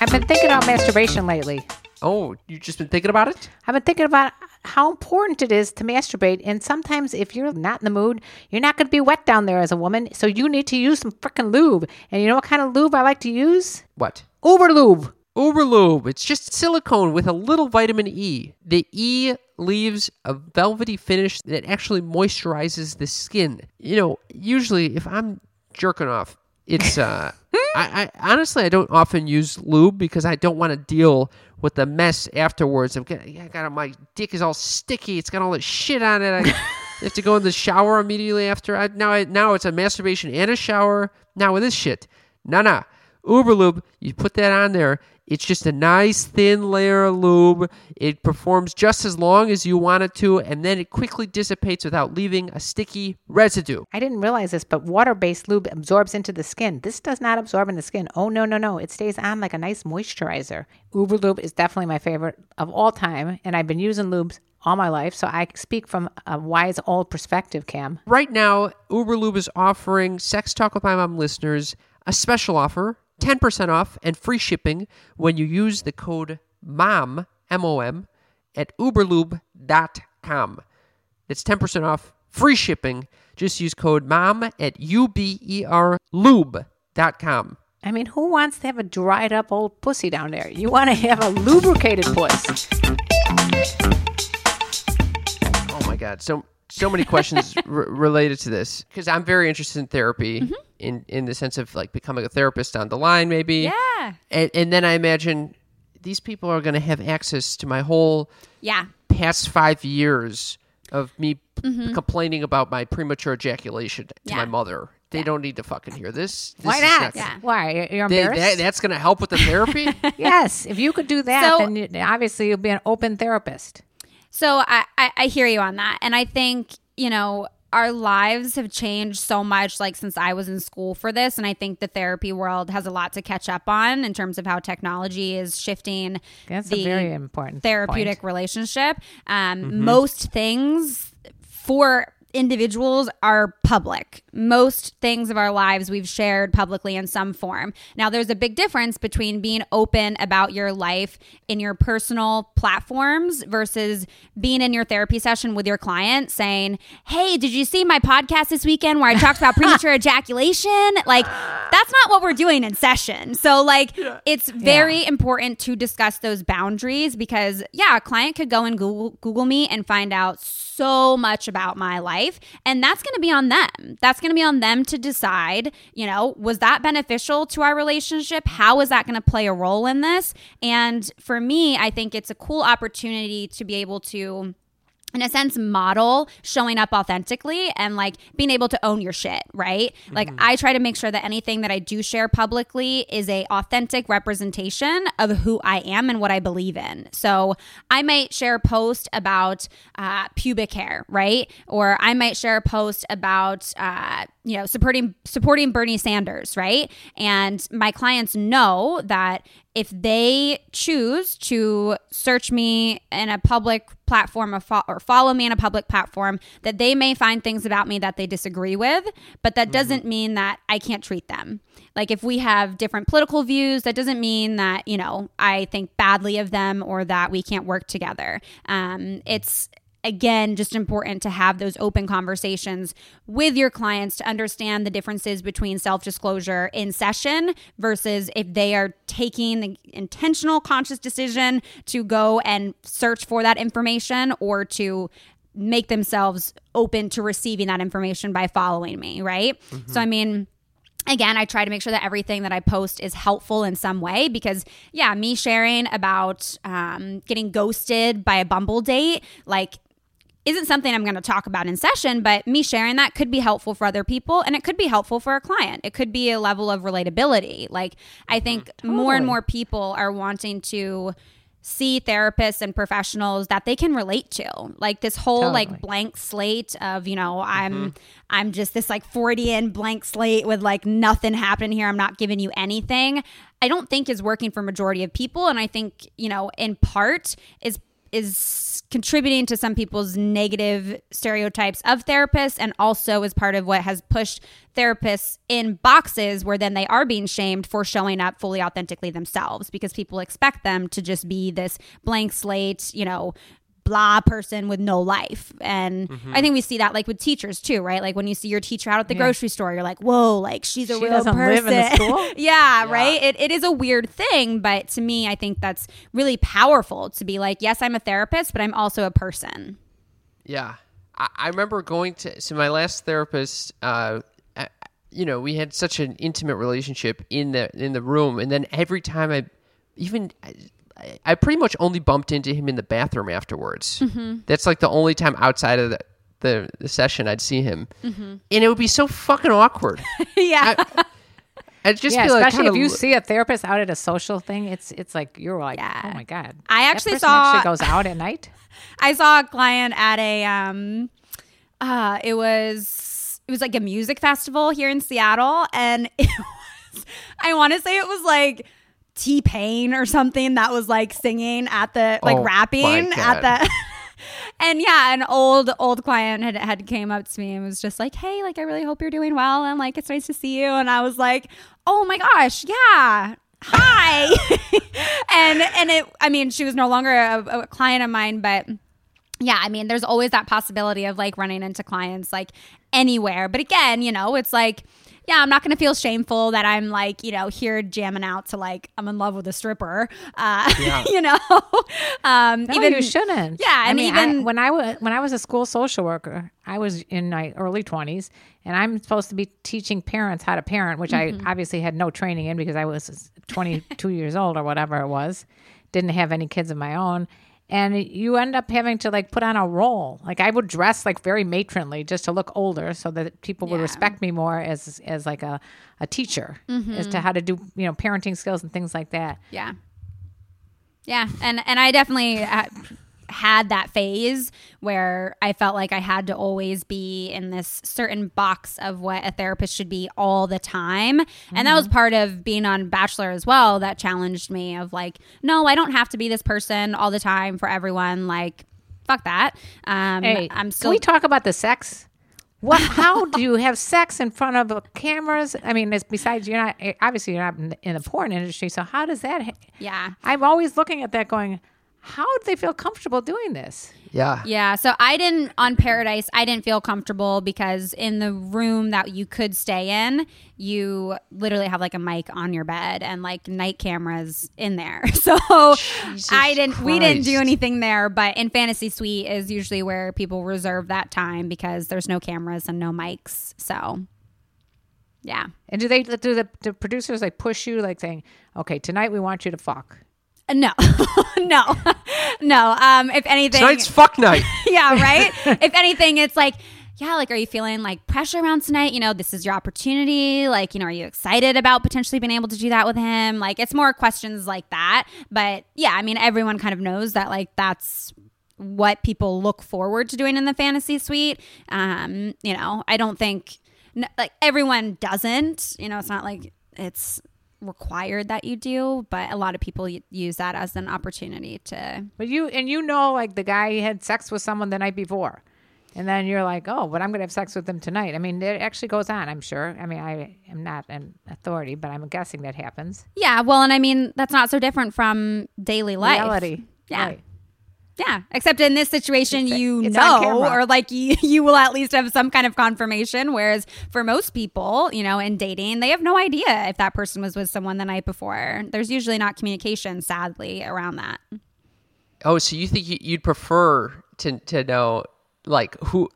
I've been thinking about masturbation lately. Oh, you've just been thinking about it? I've been thinking about how important it is to masturbate. And sometimes if you're not in the mood, you're not going to be wet down there as a woman. So you need to use some freaking lube. And you know what kind of lube I like to use? What? Uber Lube. Uber Lube. It's just silicone with a little vitamin E. The E leaves a velvety finish that actually moisturizes the skin. You know, usually if I'm jerking off, it's... uh. I, I honestly, I don't often use lube because I don't want to deal with the mess afterwards. I'm getting, I got my dick is all sticky. It's got all this shit on it. I have to go in the shower immediately after. I, now, I, now it's a masturbation and a shower. Now with this shit, no, no, Uber Lube. You put that on there. It's just a nice thin layer of lube. It performs just as long as you want it to, and then it quickly dissipates without leaving a sticky residue. I didn't realize this, but water-based lube absorbs into the skin. This does not absorb in the skin. Oh, no, no, no. It stays on like a nice moisturizer. Uber Lube is definitely my favorite of all time, and I've been using lubes all my life, so I speak from a wise old perspective, Cam. Right now, Uber Lube is offering Sex Talk with My Mom listeners a special offer. ten percent off and free shipping when you use the code MOM, M O M, at uber lube dot com. That's ten percent off, free shipping. Just use code MOM at U B E R lube dot com. I mean, who wants to have a dried up old pussy down there? You want to have a lubricated puss. Oh my God, so so many questions r- related to this because I'm very interested in therapy. Mm-hmm. In, in the sense of like becoming a therapist down the line, maybe. Yeah. And, and then I imagine these people are going to have access to my whole yeah. past five years of me mm-hmm. p- complaining about my premature ejaculation to yeah. my mother. They yeah. don't need to fucking hear this. this Why not? not yeah. Why? You're embarrassed? They, that, that's going to help with the therapy? Yes. If you could do that, so, then you, obviously you'll be an open therapist. So I, I, I hear you on that. And I think, you know, our lives have changed so much, like, since I was in school for this. And I think the therapy world has a lot to catch up on in terms of how technology is shifting That's the a very important therapeutic point. relationship. Um, mm-hmm. Most things for individuals are public. Most things of our lives we've shared publicly in some form. Now, there's a big difference between being open about your life in your personal platforms versus being in your therapy session with your client saying, hey, did you see my podcast this weekend where I talked about premature ejaculation? Like, that's not what we're doing in session. So, like, it's very yeah. important to discuss those boundaries because, yeah, a client could go and Google, Google me and find out so much about my life. And that's going to be on them. That's going to be on them to decide, you know, was that beneficial to our relationship? How is that going to play a role in this? And for me, I think it's a cool opportunity to be able to, in a sense, model showing up authentically and, like, being able to own your shit, right? Mm-hmm. Like, I try to make sure that anything that I do share publicly is a authentic representation of who I am and what I believe in. So I might share a post about uh, pubic hair, right? Or I might share a post about, uh, you know, supporting supporting Bernie Sanders, right? And my clients know that if they choose to search me in a public platform or, fo- or follow me in a public platform, that they may find things about me that they disagree with, but that mm-hmm. doesn't mean that I can't treat them. Like, if we have different political views, that doesn't mean that, you know, I think badly of them or that we can't work together. Um, it's, again, just important to have those open conversations with your clients to understand the differences between self-disclosure in session versus if they are taking the intentional conscious decision to go and search for that information or to make themselves open to receiving that information by following me, right? Mm-hmm. So, I mean, again, I try to make sure that everything that I post is helpful in some way because, yeah, me sharing about um, getting ghosted by a Bumble date, like, isn't something I'm going to talk about in session, but me sharing that could be helpful for other people and it could be helpful for a client. It could be a level of relatability. Like, I think totally. more and more people are wanting to see therapists and professionals that they can relate to. Like, this whole totally. like blank slate of, you know, mm-hmm. I'm I'm just this like Freudian blank slate with like nothing happening here. I'm not giving you anything. I don't think is working for majority of people. And I think, you know, in part is is contributing to some people's negative stereotypes of therapists and also is part of what has pushed therapists in boxes where then they are being shamed for showing up fully authentically themselves because people expect them to just be this blank slate, you know, blah person with no life. And mm-hmm. I think we see that like with teachers too, right? Like when you see your teacher out at the yeah. grocery store, you're like, whoa, like she's a she real doesn't person. Live in the school? yeah, yeah, right? It It is a weird thing, but to me, I think that's really powerful to be like, yes, I'm a therapist, but I'm also a person. Yeah. I, I remember going to, so my last therapist, uh, I, you know, we had such an intimate relationship in the, in the room. And then every time I even... I, I pretty much only bumped into him in the bathroom afterwards. Mm-hmm. That's like the only time outside of the, the, the session I'd see him. Mm-hmm. And it would be so fucking awkward. yeah. I, I'd just yeah, be like, especially if you l- see a therapist out at a social thing, it's it's like, you're like, yeah. oh my God. I actually that saw... actually goes out at night? I saw a client at a, um, uh, it was, it was like a music festival here in Seattle. And it was, I want to say it was like, T-Pain or something that was like singing at the like oh, rapping at the and yeah an old old client had, had came up to me and was just like, hey, like I really hope you're doing well and like it's nice to see you. And I was like, oh my gosh, yeah, hi. and and it I mean she was no longer a, a client of mine, but yeah, I mean there's always that possibility of like running into clients like anywhere. But again, you know, it's like, yeah, I'm not going to feel shameful that I'm like, you know, here jamming out to like, I'm in love with a stripper, uh, yeah. you know, um, no, even you shouldn't. Yeah. I and mean, even I, when I was, when I was a school social worker, I was in my early twenties and I'm supposed to be teaching parents how to parent, which mm-hmm. I obviously had no training in because I was twenty-two years old or whatever it was. Didn't have any kids of my own. And you end up having to like put on a role. Like I would dress like very matronly just to look older so that people yeah. would respect me more as as like a, a teacher mm-hmm. as to how to do, you know, parenting skills and things like that. Yeah. Yeah. And, and I definitely had that phase where I felt like I had to always be in this certain box of what a therapist should be all the time. Mm-hmm. And that was part of being on Bachelor as well. That challenged me of like, no, I don't have to be this person all the time for everyone. Like, fuck that. Um, hey, I'm still- can we talk about the sex? What? How do you have sex in front of cameras? I mean, besides you're not, obviously you're not in the porn industry. So how does that? Ha- yeah. I'm always looking at that going, how do they feel comfortable doing this? Yeah. Yeah. So I didn't, on Paradise, I didn't feel comfortable because in the room that you could stay in, you literally have like a mic on your bed and like night cameras in there. So Jesus I didn't, Christ. we didn't do anything there, but in Fantasy Suite is usually where people reserve that time because there's no cameras and no mics. So yeah. And do they, do the, the producers like push you like saying, okay, tonight we want you to fuck? No, no, no. Um, if anything, tonight's fuck night. Yeah, right. If anything, it's like, yeah, like, are you feeling like pressure around tonight? You know, this is your opportunity. Like, you know, are you excited about potentially being able to do that with him? Like, it's more questions like that. But yeah, I mean, everyone kind of knows that, like, that's what people look forward to doing in the Fantasy Suite. Um, you know, I don't think like everyone doesn't. You know, it's not like it's required that you do, but a lot of people use that as an opportunity to. But you and you know, like the guy had sex with someone the night before, and then you're like, oh, but I'm gonna have sex with them tonight. I mean, it actually goes on. I'm sure. I mean, I am not an authority, but I'm guessing that happens. Yeah, well, and I mean that's not so different from daily life. Reality. Yeah. Right. Yeah, except in this situation, it's you it's know, or like you, you will at least have some kind of confirmation. Whereas for most people, you know, in dating, they have no idea if that person was with someone the night before. There's usually not communication, sadly, around that. Oh, so you think you'd prefer to, to know, like, who?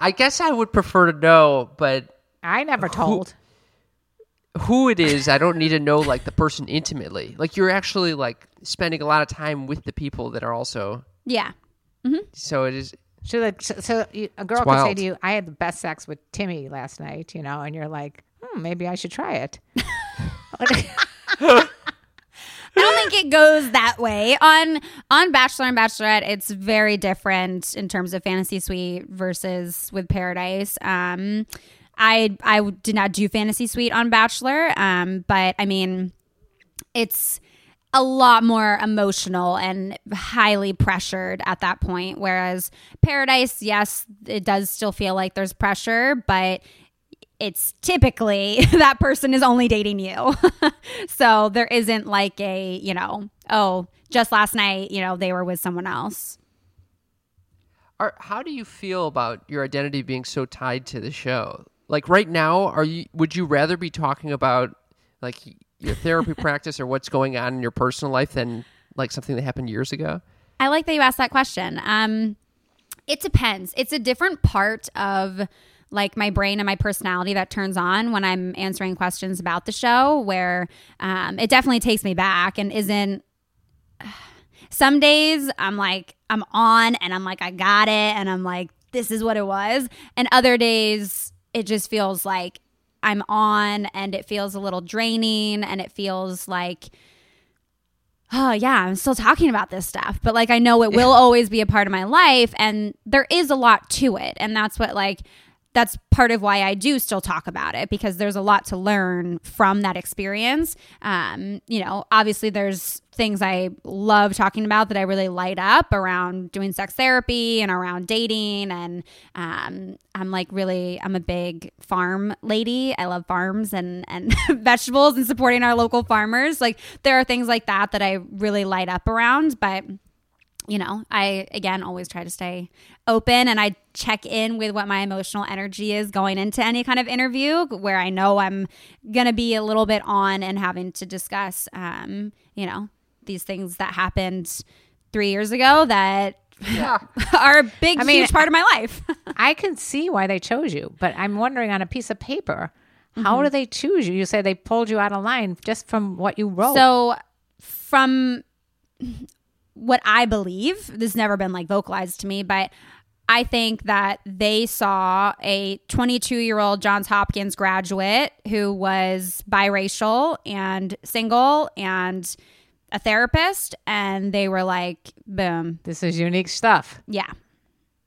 I guess I would prefer to know, but... I never told. Who, who it is, I don't need to know, like, the person intimately. Like, you're actually, like, spending a lot of time with the people that are also... Yeah. Mm-hmm. So it is. So, like, so, so a girl could say to you, I had the best sex with Timmy last night, you know, and you're like, hmm, maybe I should try it. I don't think it goes that way. On on Bachelor and Bachelorette, it's very different in terms of Fantasy Suite versus with Paradise. Um, I, I did not do Fantasy Suite on Bachelor, um, but I mean, it's... a lot more emotional and highly pressured at that point. Whereas Paradise, yes, it does still feel like there's pressure, but it's typically that person is only dating you. So there isn't like a, you know, oh, just last night, you know, they were with someone else. Are, how do you feel about your identity being so tied to the show? Like right now, are you? Would you rather be talking about like... your therapy practice or what's going on in your personal life than like something that happened years ago? I like that you asked that question. Um, it depends. It's a different part of like my brain and my personality that turns on when I'm answering questions about the show where um, it definitely takes me back and isn't – some days I'm like I'm on and I'm like I got it and I'm like this is what it was. And other days it just feels like I'm on and it feels a little draining and it feels like, oh yeah, I'm still talking about this stuff, but like, I know it will always be a part of my life and there is a lot to it. And that's what like, that's part of why I do still talk about it because there's a lot to learn from that experience. Um, you know, obviously there's things I love talking about that I really light up around doing sex therapy and around dating. And um, I'm like really, I'm a big farm lady. I love farms and, and vegetables and supporting our local farmers. Like there are things like that that I really light up around, but you know, I, again, always try to stay open and I check in with what my emotional energy is going into any kind of interview where I know I'm going to be a little bit on and having to discuss, um, you know, these things that happened three years ago that yeah. are a big, I mean, huge part of my life. I can see why they chose you, but I'm wondering on a piece of paper, how mm-hmm. do they choose you? You say they pulled you out of line just from what you wrote. So from... what I believe, this has never been like vocalized to me, but I think that they saw a twenty-two-year-old Johns Hopkins graduate who was biracial and single and a therapist, and they were like, boom. This is unique stuff. Yeah.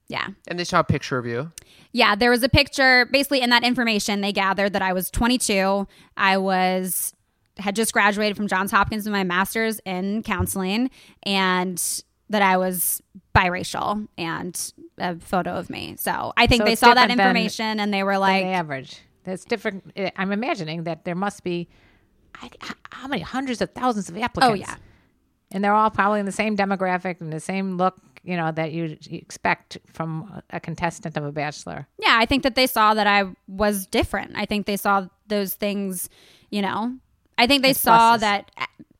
Yeah. And they saw a picture of you. Yeah. There was a picture. Basically, in that information, they gathered that I was twenty-two. I was had just graduated from Johns Hopkins with my master's in counseling, and that I was biracial, and a photo of me. So I think so they saw that information and they were like... the average. That's different. I'm imagining that there must be... I, how many hundreds of thousands of applicants? Oh, yeah. And they're all probably in the same demographic and the same look, you know, that you, you expect from a contestant of a Bachelor. Yeah, I think that they saw that I was different. I think they saw those things, you know. I think they it's saw pluses. That,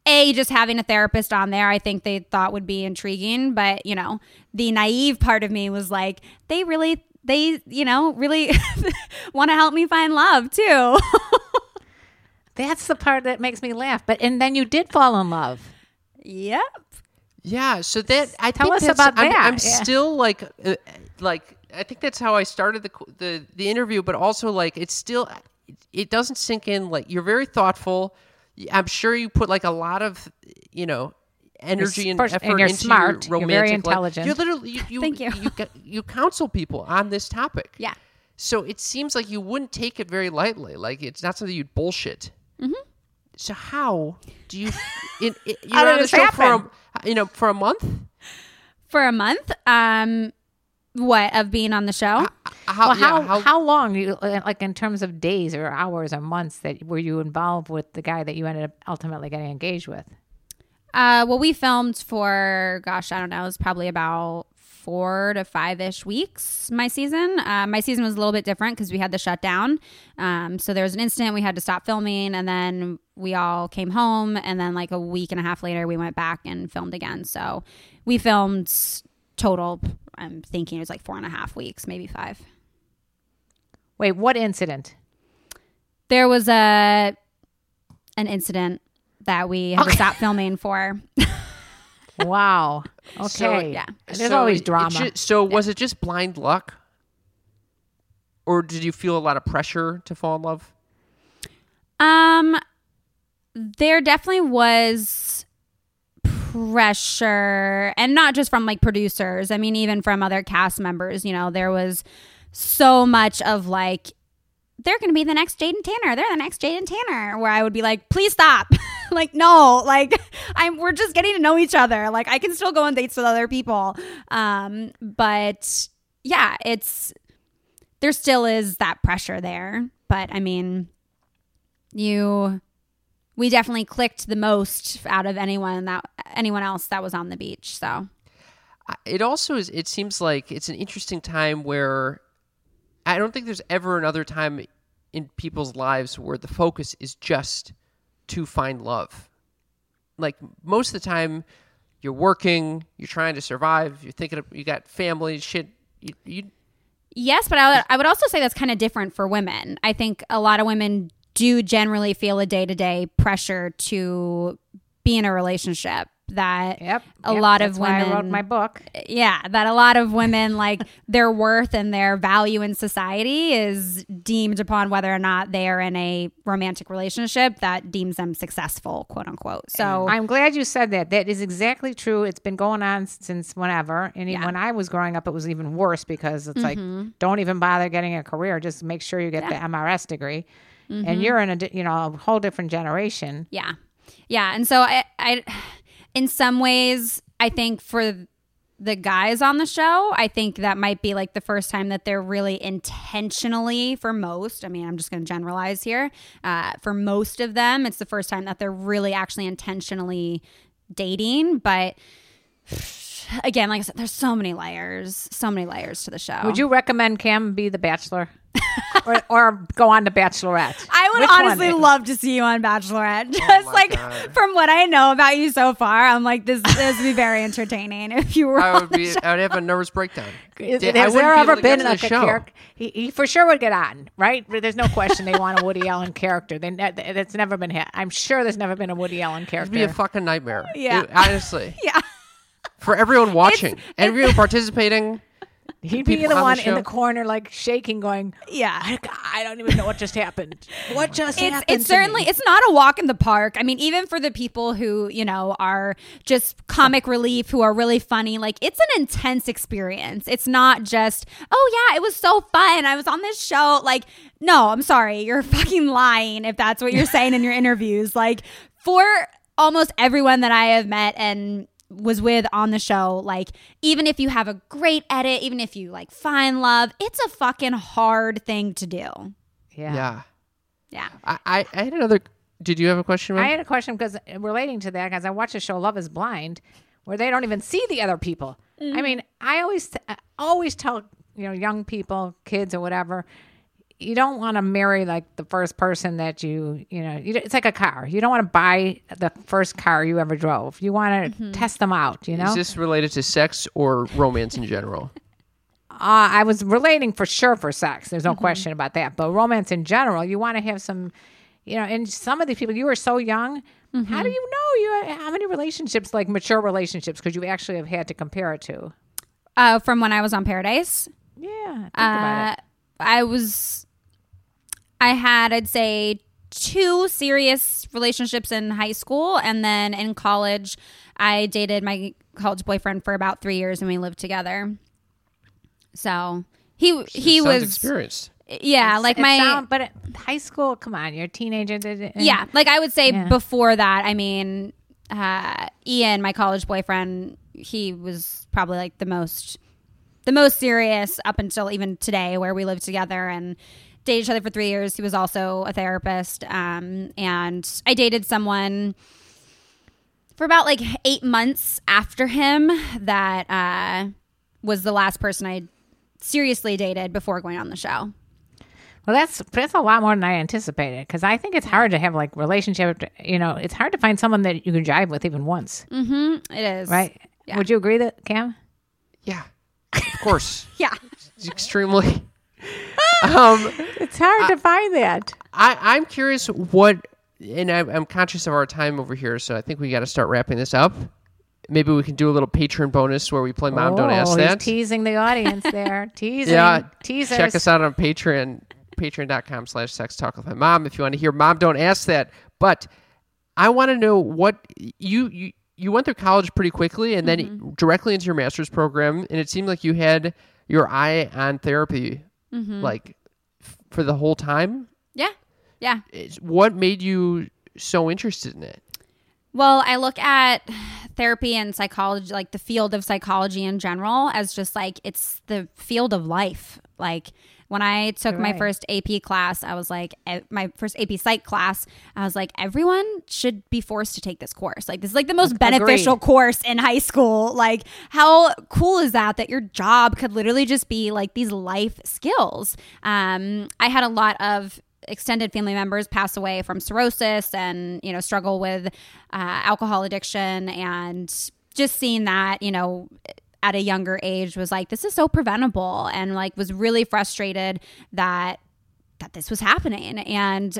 A, just having a therapist on there, I think they thought would be intriguing. But, you know, the naive part of me was like, they really, they, you know, really want to help me find love, too. That's the part that makes me laugh. But and then you did fall in love. Yep. Yeah. So that I tell us about I'm, that. I'm yeah. still like, uh, like I think that's how I started the the the interview. But also, like, it's still, it doesn't sink in. Like, you're very thoughtful. I'm sure you put like a lot of, you know, energy and effort, and you're into smart. Your romantic you're very intelligent. Life. You're literally you you, Thank you. you you counsel people on this topic. Yeah. So it seems like you wouldn't take it very lightly. Like, it's not something you'd bullshit. Mm-hmm. So how do you? It, it, you're on the show for a, you know for a month. For a month, um, what of being on the show? How how, well, yeah, how, how, how long? You, like in terms of days or hours or months that were you involved with the guy that you ended up ultimately getting engaged with? Uh, well, we filmed for gosh, I don't know. It was probably about four to five-ish weeks my season. Uh, my season was a little bit different because we had the shutdown. Um, so there was an incident we had to stop filming, and then we all came home, and then like a week and a half later we went back and filmed again. So we filmed total, I'm thinking it was like four and a half weeks, maybe five. Wait, what incident? There was a an incident that we had okay. to stop filming for. Wow. Okay. So, yeah. There's so always drama. Just, so yeah. was it just blind luck? Or did you feel a lot of pressure to fall in love? Um, there definitely was pressure, and not just from like producers. I mean, even from other cast members, you know, there was so much of like, they're going to be the next Jade and Tanner. They're the next Jade and Tanner, where I would be like, please stop. Like, no, like I'm, we're just getting to know each other. Like, I can still go on dates with other people. Um, but yeah, it's, there still is that pressure there. But I mean, you, we definitely clicked the most out of anyone that, anyone else that was on the beach. So it also is, it seems like it's an interesting time where I don't think there's ever another time in people's lives where the focus is just to find love. Like, most of the time you're working, you're trying to survive, you're thinking of, you got family shit. You, you Yes, but I would, I would also say that's kind of different for women. I think a lot of women do generally feel a day-to-day pressure to be in a relationship. That yep, a yep, lot of women, I wrote my book. Yeah, that a lot of women, like their worth and their value in society is deemed upon whether or not they are in a romantic relationship that deems them successful, quote unquote. So I'm glad you said that. That is exactly true. It's been going on since whenever. And yeah. when I was growing up, it was even worse because it's mm-hmm. like, don't even bother getting a career. Just make sure you get yeah. the M R S degree. Mm-hmm. And you're in a, you know, a whole different generation. Yeah. Yeah. And so I, I, in some ways, I think for the guys on the show, I think that might be like the first time that they're really intentionally, for most, I mean, I'm just going to generalize here, uh, for most of them, it's the first time that they're really actually intentionally dating. But again, like I said, there's so many layers, so many layers to the show. Would you recommend Cam be the Bachelor? or, or go on to Bachelorette? I would Which honestly one? love to see you on Bachelorette. Just oh like God. From what I know about you so far, I'm like, this, this would be very entertaining if you were. I would be. I would have a nervous breakdown. Is, I has there ever been like a character? He, he for sure would get on, right? There's no question they want a Woody Allen character. They that's never been hit. I'm sure there's never been a Woody Allen character. It'd be a fucking nightmare. Yeah, it, honestly. Yeah. for everyone watching, it's, everyone it's, participating. He'd be the on one the in the corner, like shaking, going, "Yeah, I, I don't even know what just happened. What just it's, happened?" It's to certainly me? It's not a walk in the park. I mean, even for the people who, you know, are just comic relief, who are really funny, like it's an intense experience. It's not just, "Oh yeah, it was so fun. I was on this show." Like, no, I'm sorry, you're fucking lying if that's what you're saying in your interviews. Like, for almost everyone that I have met and was with on the show, like, even if you have a great edit, even if you like find love, it's a fucking hard thing to do. Yeah. Yeah. Yeah. I, I, I had another, did you have a question? Mom? I had a question because relating to that, because I watched a show, Love is Blind, where they don't even see the other people. Mm-hmm. I mean, I always, I always tell, you know, young people, kids or whatever, you don't want to marry like the first person that you, you know, you, it's like a car. You don't want to buy the first car you ever drove. You want to mm-hmm. test them out, you know? Is this related to sex or romance in general? uh, I was relating for sure for sex. There's no mm-hmm. question about that. But romance in general, you want to have some, you know, and some of these people, you are so young. Mm-hmm. How do you know you? How many relationships, like mature relationships, could you actually have had to compare it to? Uh, from when I was on Paradise? Yeah. Think uh, about it. I was... I had, I'd say, two serious relationships in high school. And then in college, I dated my college boyfriend for about three years and we lived together. So he he was experienced. Yeah. It's, like my. Sound, but high school, come on, you're a teenager. Yeah. Like I would say yeah. before that, I mean, uh, Ian, my college boyfriend, he was probably like the most, the most serious up until even today where we lived together and dated each other for three years. He was also a therapist. Um, and I dated someone for about like eight months after him that uh, was the last person I seriously dated before going on the show. Well, that's that's a lot more than I anticipated because I think it's hard to have like relationship, you know, it's hard to find someone that you can jive with even once. Mm-hmm. It is. Right. Yeah. Would you agree that, Cam? Yeah, of course. Yeah. It's extremely... Um, it's hard I, to find that. I, I'm curious what, and I'm, I'm conscious of our time over here, so I think we got to start wrapping this up. Maybe we can do a little Patreon bonus where we play Mom, oh, Don't Ask That. Teasing the audience there. Teasing. Yeah, teasers. Check us out on Patreon, patreon.com slash sex talk with my mom if you want to hear Mom, Don't Ask That. But I want to know what, you, you, you went through college pretty quickly and mm-hmm. then directly into your master's program, and it seemed like you had your eye on therapy. Mm-hmm. Like f- for the whole time? Yeah. Yeah. It's, what made you so interested in it? Well, I look at therapy and psychology, like the field of psychology in general, as just like it's the field of life. Like when I took right. my first A P class, I was like, my first A P psych class, I was like, everyone should be forced to take this course. Like this is like the most Agreed. beneficial course in high school. Like how cool is that, that your job could literally just be like these life skills. Um, I had a lot of extended family members pass away from cirrhosis and, you know, struggle with uh, alcohol addiction, and just seeing that, you know, at a younger age was like, this is so preventable, and like was really frustrated that that this was happening. And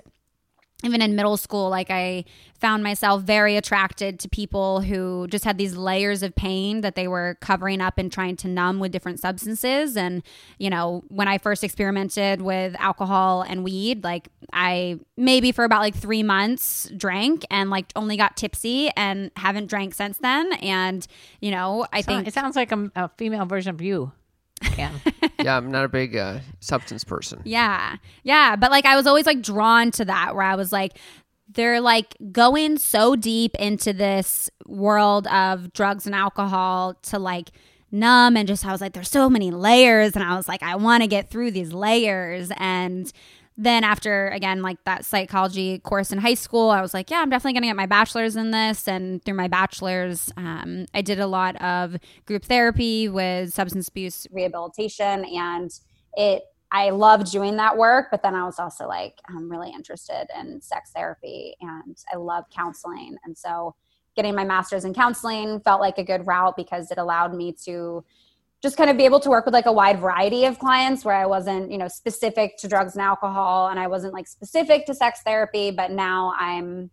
even in middle school, like I found myself very attracted to people who just had these layers of pain that they were covering up and trying to numb with different substances. And, you know, when I first experimented with alcohol and weed, like I maybe for about like three months drank and like only got tipsy and haven't drank since then. And, you know, I so, think it sounds like a, a female version of you. Yeah. yeah, I'm not a big uh, substance person. Yeah. Yeah. But like I was always like drawn to that, where I was like, they're like going so deep into this world of drugs and alcohol to like numb, and just I was like, there's so many layers. And I was like, I want to get through these layers. And then after, again, like that psychology course in high school, I was like, yeah, I'm definitely going to get my bachelor's in this. And through my bachelor's, um, I did a lot of group therapy with substance abuse rehabilitation. And it, I loved doing that work. But then I was also like, I'm really interested in sex therapy and I love counseling. And so getting my master's in counseling felt like a good route because it allowed me to just kind of be able to work with like a wide variety of clients, where I wasn't, you know, specific to drugs and alcohol, and I wasn't like specific to sex therapy. But now I'm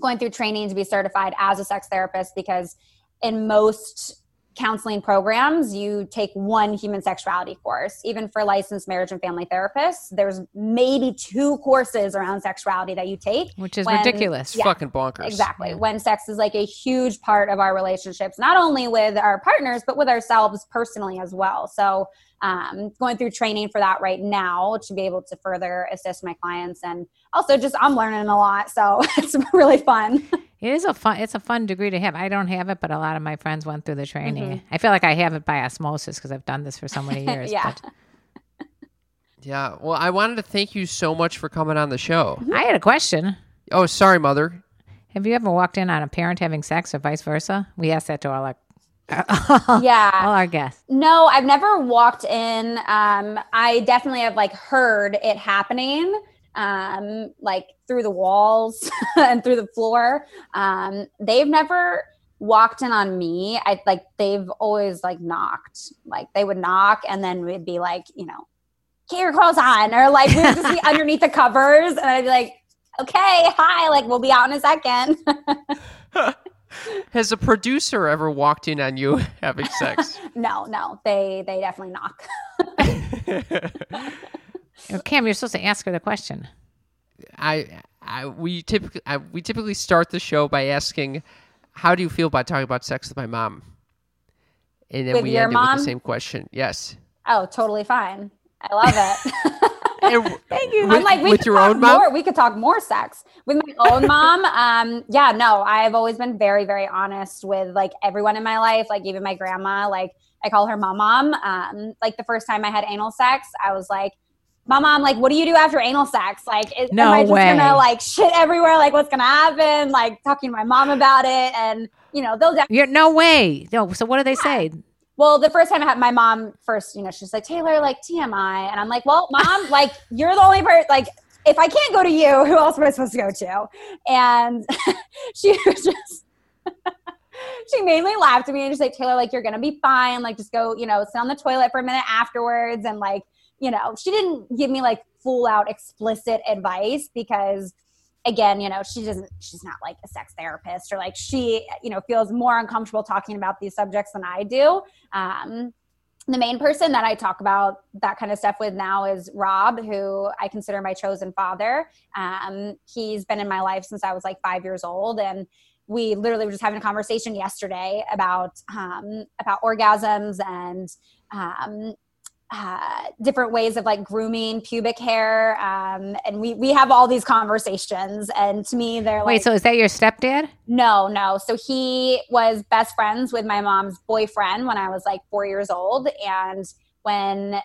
going through training to be certified as a sex therapist, because in most counseling programs, you take one human sexuality course. Even for licensed marriage and family therapists, there's maybe two courses around sexuality that you take. Which is when, ridiculous. Yeah, fucking bonkers. Exactly. Yeah. When sex is like a huge part of our relationships, not only with our partners, but with ourselves personally as well. So um, going through training for that right now to be able to further assist my clients. And also just, I'm learning a lot. So it's really fun. It is a fun, it's a fun degree to have. I don't have it, but a lot of my friends went through the training. Mm-hmm. I feel like I have it by osmosis because I've done this for so many years. yeah. But. Yeah. Well, I wanted to thank you so much for coming on the show. I had a question. Oh, sorry, Mother. Have you ever walked in on a parent having sex or vice versa? We asked that to all our yeah. all our guests. No, I've never walked in. Um, I definitely have like heard it happening. Um, like through the walls and through the floor. Um, they've never walked in on me. I like, they've always like knocked, like they would knock and then we'd be like, you know, get your clothes on, or like we would just be underneath the covers and I'd be like, okay, hi, like we'll be out in a second. Has a producer ever walked in on you having sex? No, no, they, they definitely knock. Cam, you're supposed to ask her the question. I, I, we typically, I, we typically start the show by asking, "How do you feel about talking about sex with my mom?" And then with we end mom? It with the same question. Yes. Oh, totally fine. I love it. Thank you. With, I'm like, we with could your talk own mom, more, we could talk more sex with my own mom. Um, yeah, no, I've always been very, very honest with like everyone in my life, like even my grandma. Like I call her my mom. Um, like the first time I had anal sex, I was like, my mom, like, what do you do after anal sex? Like, is, no am I just way. gonna like shit everywhere? Like, what's gonna happen? Like, talking to my mom about it, and you know, they'll definitely. You're, no way. No. So, what do they yeah. say? Well, the first time I had my mom, first, you know, she's like, Taylor, like T M I, and I'm like, well, mom, like, you're the only person. Like, if I can't go to you, who else am I supposed to go to? And she was just. She mainly laughed at me and just like, Taylor, like, you're gonna be fine. Like, just go, you know, sit on the toilet for a minute afterwards, and like. You know, she didn't give me like full out explicit advice because again, you know, she doesn't, she's not like a sex therapist or like she, you know, feels more uncomfortable talking about these subjects than I do. Um, the main person that I talk about that kind of stuff with now is Rob, who I consider my chosen father. Um, he's been in my life since I was like five years old. And we literally were just having a conversation yesterday about, um, about orgasms and, um, Uh, different ways of like grooming pubic hair. Um, and we, we have all these conversations, and to me, they're like, wait, so is that your stepdad? No, no. So he was best friends with my mom's boyfriend when I was like four years old. And when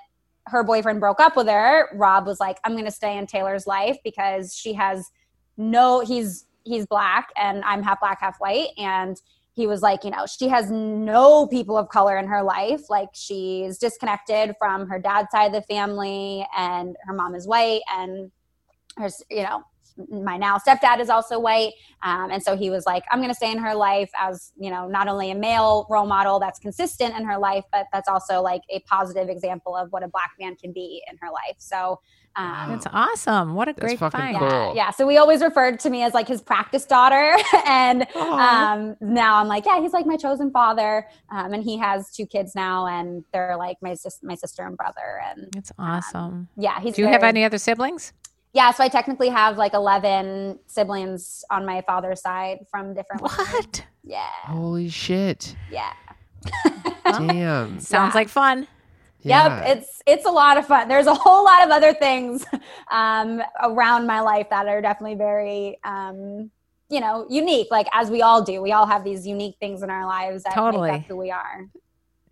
her boyfriend broke up with her, Rob was like, I'm going to stay in Taylor's life because she has no, he's, he's black and I'm half black, half white. And he was like, you know, she has no people of color in her life. Like she's disconnected from her dad's side of the family and her mom is white and her, you know, my now stepdad is also white. Um, and so he was like, I'm going to stay in her life as, you know, not only a male role model that's consistent in her life, but that's also like a positive example of what a black man can be in her life. So um, that's awesome. What a great find. Cool. Yeah, yeah. So we always referred to me as like his practice daughter. and um, now I'm like, yeah, he's like my chosen father. Um, and he has two kids now and they're like my, sis- my sister and brother. And that's awesome. Um, yeah. He's Do you very- have any other siblings? Yeah, so I technically have like eleven siblings on my father's side from different what? Women. Yeah. Holy shit. Yeah. Damn. Sounds yeah. like fun. Yeah. Yep, it's it's a lot of fun. There's a whole lot of other things um, around my life that are definitely very, um, you know, unique. Like as we all do, we all have these unique things in our lives that totally. Make up who we are.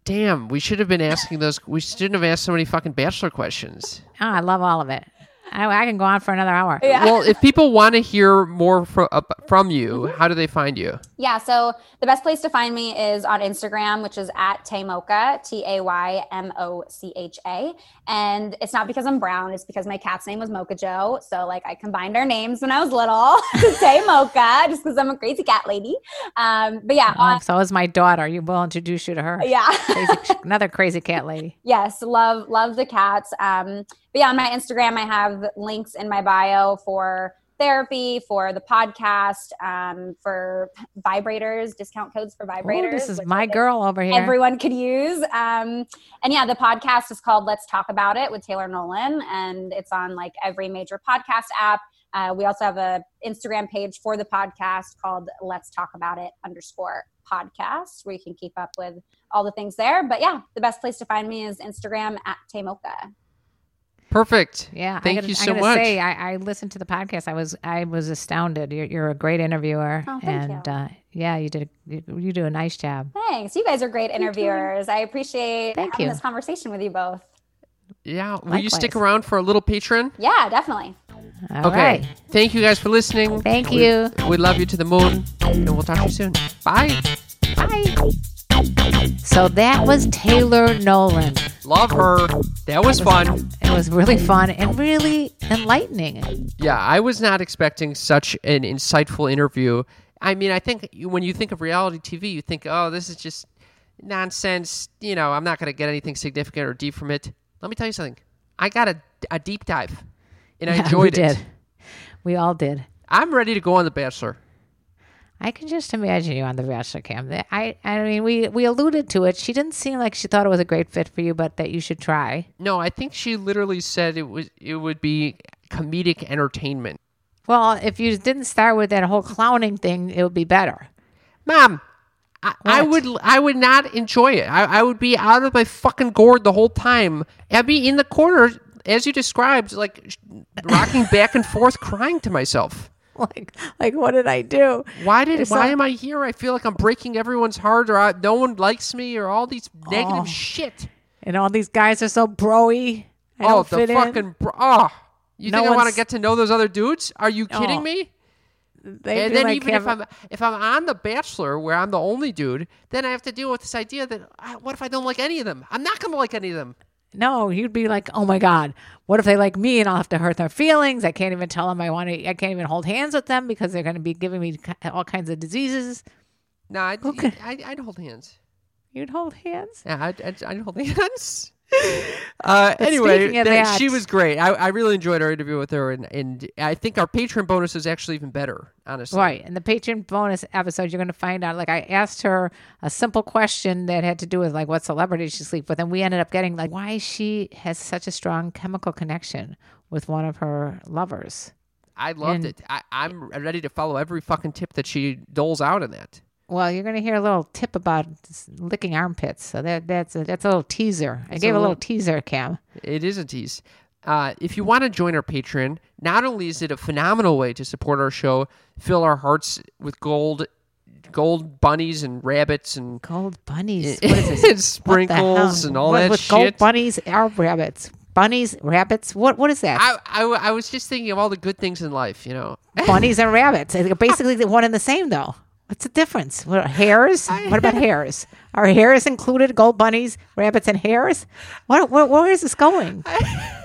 Damn, we should have been asking those. We shouldn't have asked so many fucking bachelor questions. Oh, I love all of it. I, I can go on for another hour. Yeah. Well, if people want to hear more from, uh, from you, mm-hmm. how do they find you? Yeah, so the best place to find me is on Instagram, which is at Taymocha, T A Y M O C H A. And it's not because I'm brown. It's because my cat's name was Mocha Joe. So, like, I combined our names when I was little to Taymocha just because I'm a crazy cat lady. Um, but, yeah. Oh, on- so is my daughter. You will introduce you to her. Yeah. Crazy, another crazy cat lady. Yes, love love the cats. Um, but, yeah, on my Instagram, I have links in my bio for therapy, for the podcast, um, for vibrators, discount codes for vibrators. Ooh, this is my girl over here. Everyone could use. Um, and yeah, the podcast is called Let's Talk About It with Taylor Nolan. And it's on like every major podcast app. Uh, we also have a Instagram page for the podcast called Let's Talk About It underscore podcast, where you can keep up with all the things there. But yeah, the best place to find me is Instagram at Tamocha. Perfect. Yeah. Thank gotta, you so I much. Say, I, I listened to the podcast. I was I was astounded. You're, you're a great interviewer. Oh, thank and you. Uh, yeah, you did. A, you, you do a nice job. Thanks. You guys are great interviewers. I appreciate thank having you. This conversation with you both. Yeah. Likewise. Will you stick around for a little patron? Yeah, definitely. All okay. Right. Thank you guys for listening. Thank we, you. We love you to the moon, and we'll talk to you soon. Bye. Bye. So that was Taylor Nolan. Love her. That was, was fun. It was really fun and really enlightening. Yeah, I was not expecting such an insightful interview. I mean, I think when you think of reality T V, you think, oh, this is just nonsense. You know, I'm not going to get anything significant or deep from it. Let me tell you something. I got a, a deep dive, and I yeah, enjoyed we it. Did. We all did. I'm ready to go on The Bachelor. I can just imagine you on the Bachelor cam. I, I mean, we, we alluded to it. She didn't seem like she thought it was a great fit for you, but that you should try. No, I think she literally said it was it would be comedic entertainment. Well, if you didn't start with that whole clowning thing, it would be better. Mom, I, I would I would not enjoy it. I, I would be out of my fucking gourd the whole time. I'd be in the corner, as you described, like rocking back and forth, crying to myself. Like, like, what did I do? Why did? There's why some, am I here? I feel like I'm breaking everyone's heart, or I, no one likes me, or all these negative oh, shit. And all these guys are so bro-y. I oh, don't the fit fucking in. Bro! Oh, you no think I want to get to know those other dudes? Are you kidding oh, me? They and then like even Kevin. if I'm if I'm on The Bachelor, where I'm the only dude, then I have to deal with this idea that I, what if I don't like any of them? I'm not going to like any of them. No, you'd be like, oh my God, what if they like me and I'll have to hurt their feelings? I can't even tell them I want to, I can't even hold hands with them because they're going to be giving me all kinds of diseases. No, I'd, okay. I'd, I'd hold hands. You'd hold hands? Yeah, I'd, I'd, I'd hold hands. uh, anyway, that, that, she was great. I, I really enjoyed our interview with her, and, and I think our Patreon bonus is actually even better, honestly. Right, and the Patreon bonus episode, you're going to find out, like I asked her a simple question that had to do with like what celebrity she sleeps with, and we ended up getting like why she has such a strong chemical connection with one of her lovers. I loved and, it. I, I'm ready to follow every fucking tip that she doles out in that. Well, you're going to hear a little tip about licking armpits. So that that's a, that's a little teaser. I it's gave a little, little teaser, Cam. It is a tease. Uh, if you want to join our Patreon, not only is it a phenomenal way to support our show, fill our hearts with gold, gold bunnies and rabbits and gold bunnies. What is this? Sprinkles and all what, that with shit. Gold bunnies or rabbits. Bunnies, rabbits, what what is that? I, I, I was just thinking of all the good things in life, you know. Bunnies and rabbits. They're basically the one and the same, though. What's the difference? What, hairs? What about hairs? Are hairs included? Gold bunnies, rabbits, and hairs? What? Where, where is this going? I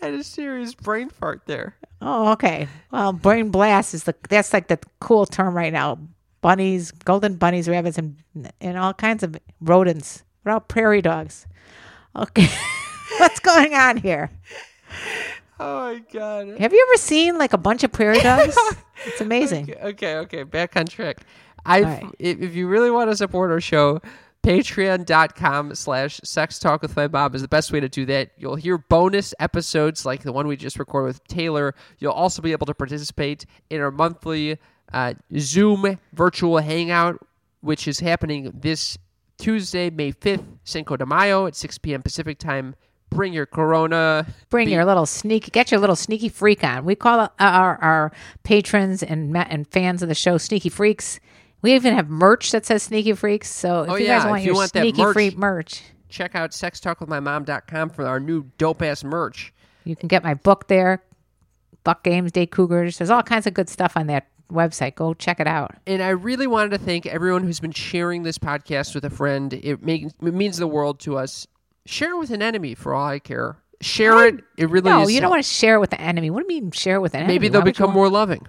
had a serious brain fart there. Oh, okay. Well, brain blast is the that's like the cool term right now. Bunnies, golden bunnies, rabbits, and and all kinds of rodents. What about prairie dogs? Okay, what's going on here? Oh my God! Have you ever seen like a bunch of prairie dogs? It's amazing. Okay, okay, okay, back on track. I right. If you really want to support our show, patreon dot com slash sex talk with my mom is the best way to do that. You'll hear bonus episodes like the one we just recorded with Taylor. You'll also be able to participate in our monthly uh, Zoom virtual hangout, which is happening this Tuesday, May fifth, Cinco de Mayo at six p.m. Pacific time. Bring your Corona. Bring be- your little sneaky. Get your little sneaky freak on. We call our our patrons and and fans of the show sneaky freaks. We even have merch that says sneaky freaks. So if oh, you yeah. guys want if your you want sneaky merch, freak merch, check out sex talk with my mom dot com for our new dope ass merch. You can get my book there. Buck Games Day Cougars. There's all kinds of good stuff on that website. Go check it out. And I really wanted to thank everyone who's been sharing this podcast with a friend. It, make, it means the world to us. Share it with an enemy for all I care. Share I, it. It really no, is. No, you don't want to share it with the enemy. What do you mean share it with an enemy? Maybe they'll Why become more loving.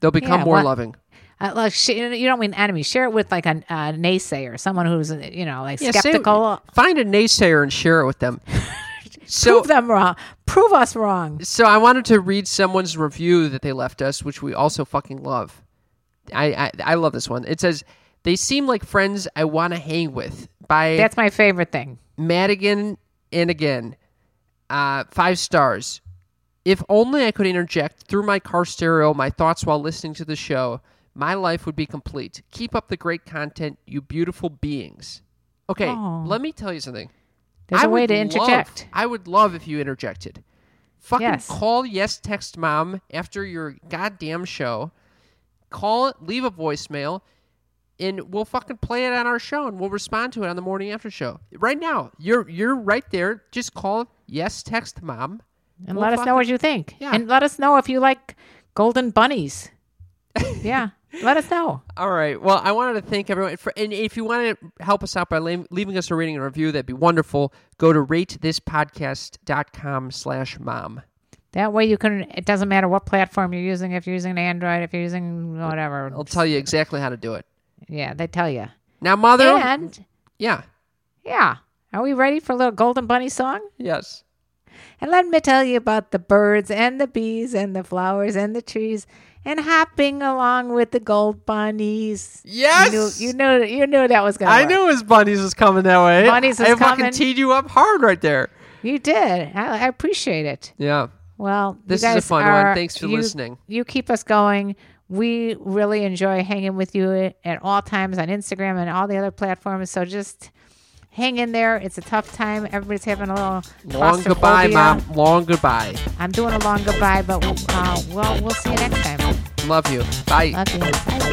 They'll become yeah, more well, loving. Uh, like sh- you don't mean enemy. Share it with like a, a naysayer, someone who's, you know, like yeah, skeptical. Say, find a naysayer and share it with them. So, prove them wrong. Prove us wrong. So I wanted to read someone's review that they left us, which we also fucking love. I I, I love this one. It says, "They seem like friends I want to hang with." By That's my favorite thing. Madigan and again, uh, five stars. If only I could interject through my car stereo my thoughts while listening to the show, my life would be complete. Keep up the great content, you beautiful beings. Okay, aww. Let me tell you something. There's I a way to interject. Love, I would love if you interjected. Fucking yes. Call Yes Text Mom after your goddamn show. Call it, leave a voicemail, and we'll fucking play it on our show, and we'll respond to it on the morning after show. Right now, you're you're right there. Just call Yes Text Mom. And we'll let us know what you think. Yeah. And let us know if you like golden bunnies. Yeah. Let us know. All right. Well, I wanted to thank everyone. For, and if you want to help us out by la- leaving us a rating and review, that'd be wonderful. Go to ratethispodcast.com slash mom. That way you can, it doesn't matter what platform you're using. If you're using Android, if you're using whatever. It'll tell you exactly how to do it. Yeah, they tell you. Now, Mother. And. Yeah. Yeah. Are we ready for a little golden bunny song? Yes. And let me tell you about the birds and the bees and the flowers and the trees and hopping along with the gold bunnies. Yes! You knew you knew, you knew that was going to I work. knew his bunnies was coming that way. Bunnies was I coming. I fucking teed you up hard right there. You did. I, I appreciate it. Yeah. Well, this is a fun are, one. Thanks for you, listening. You keep us going. We really enjoy hanging with you at all times on Instagram and all the other platforms. So just... hang in there. It's a tough time. Everybody's having a little long goodbye, Mom. Long goodbye. I'm doing a long goodbye, but we'll, uh, well, we'll see you next time. Love you. Bye. Love you. Bye.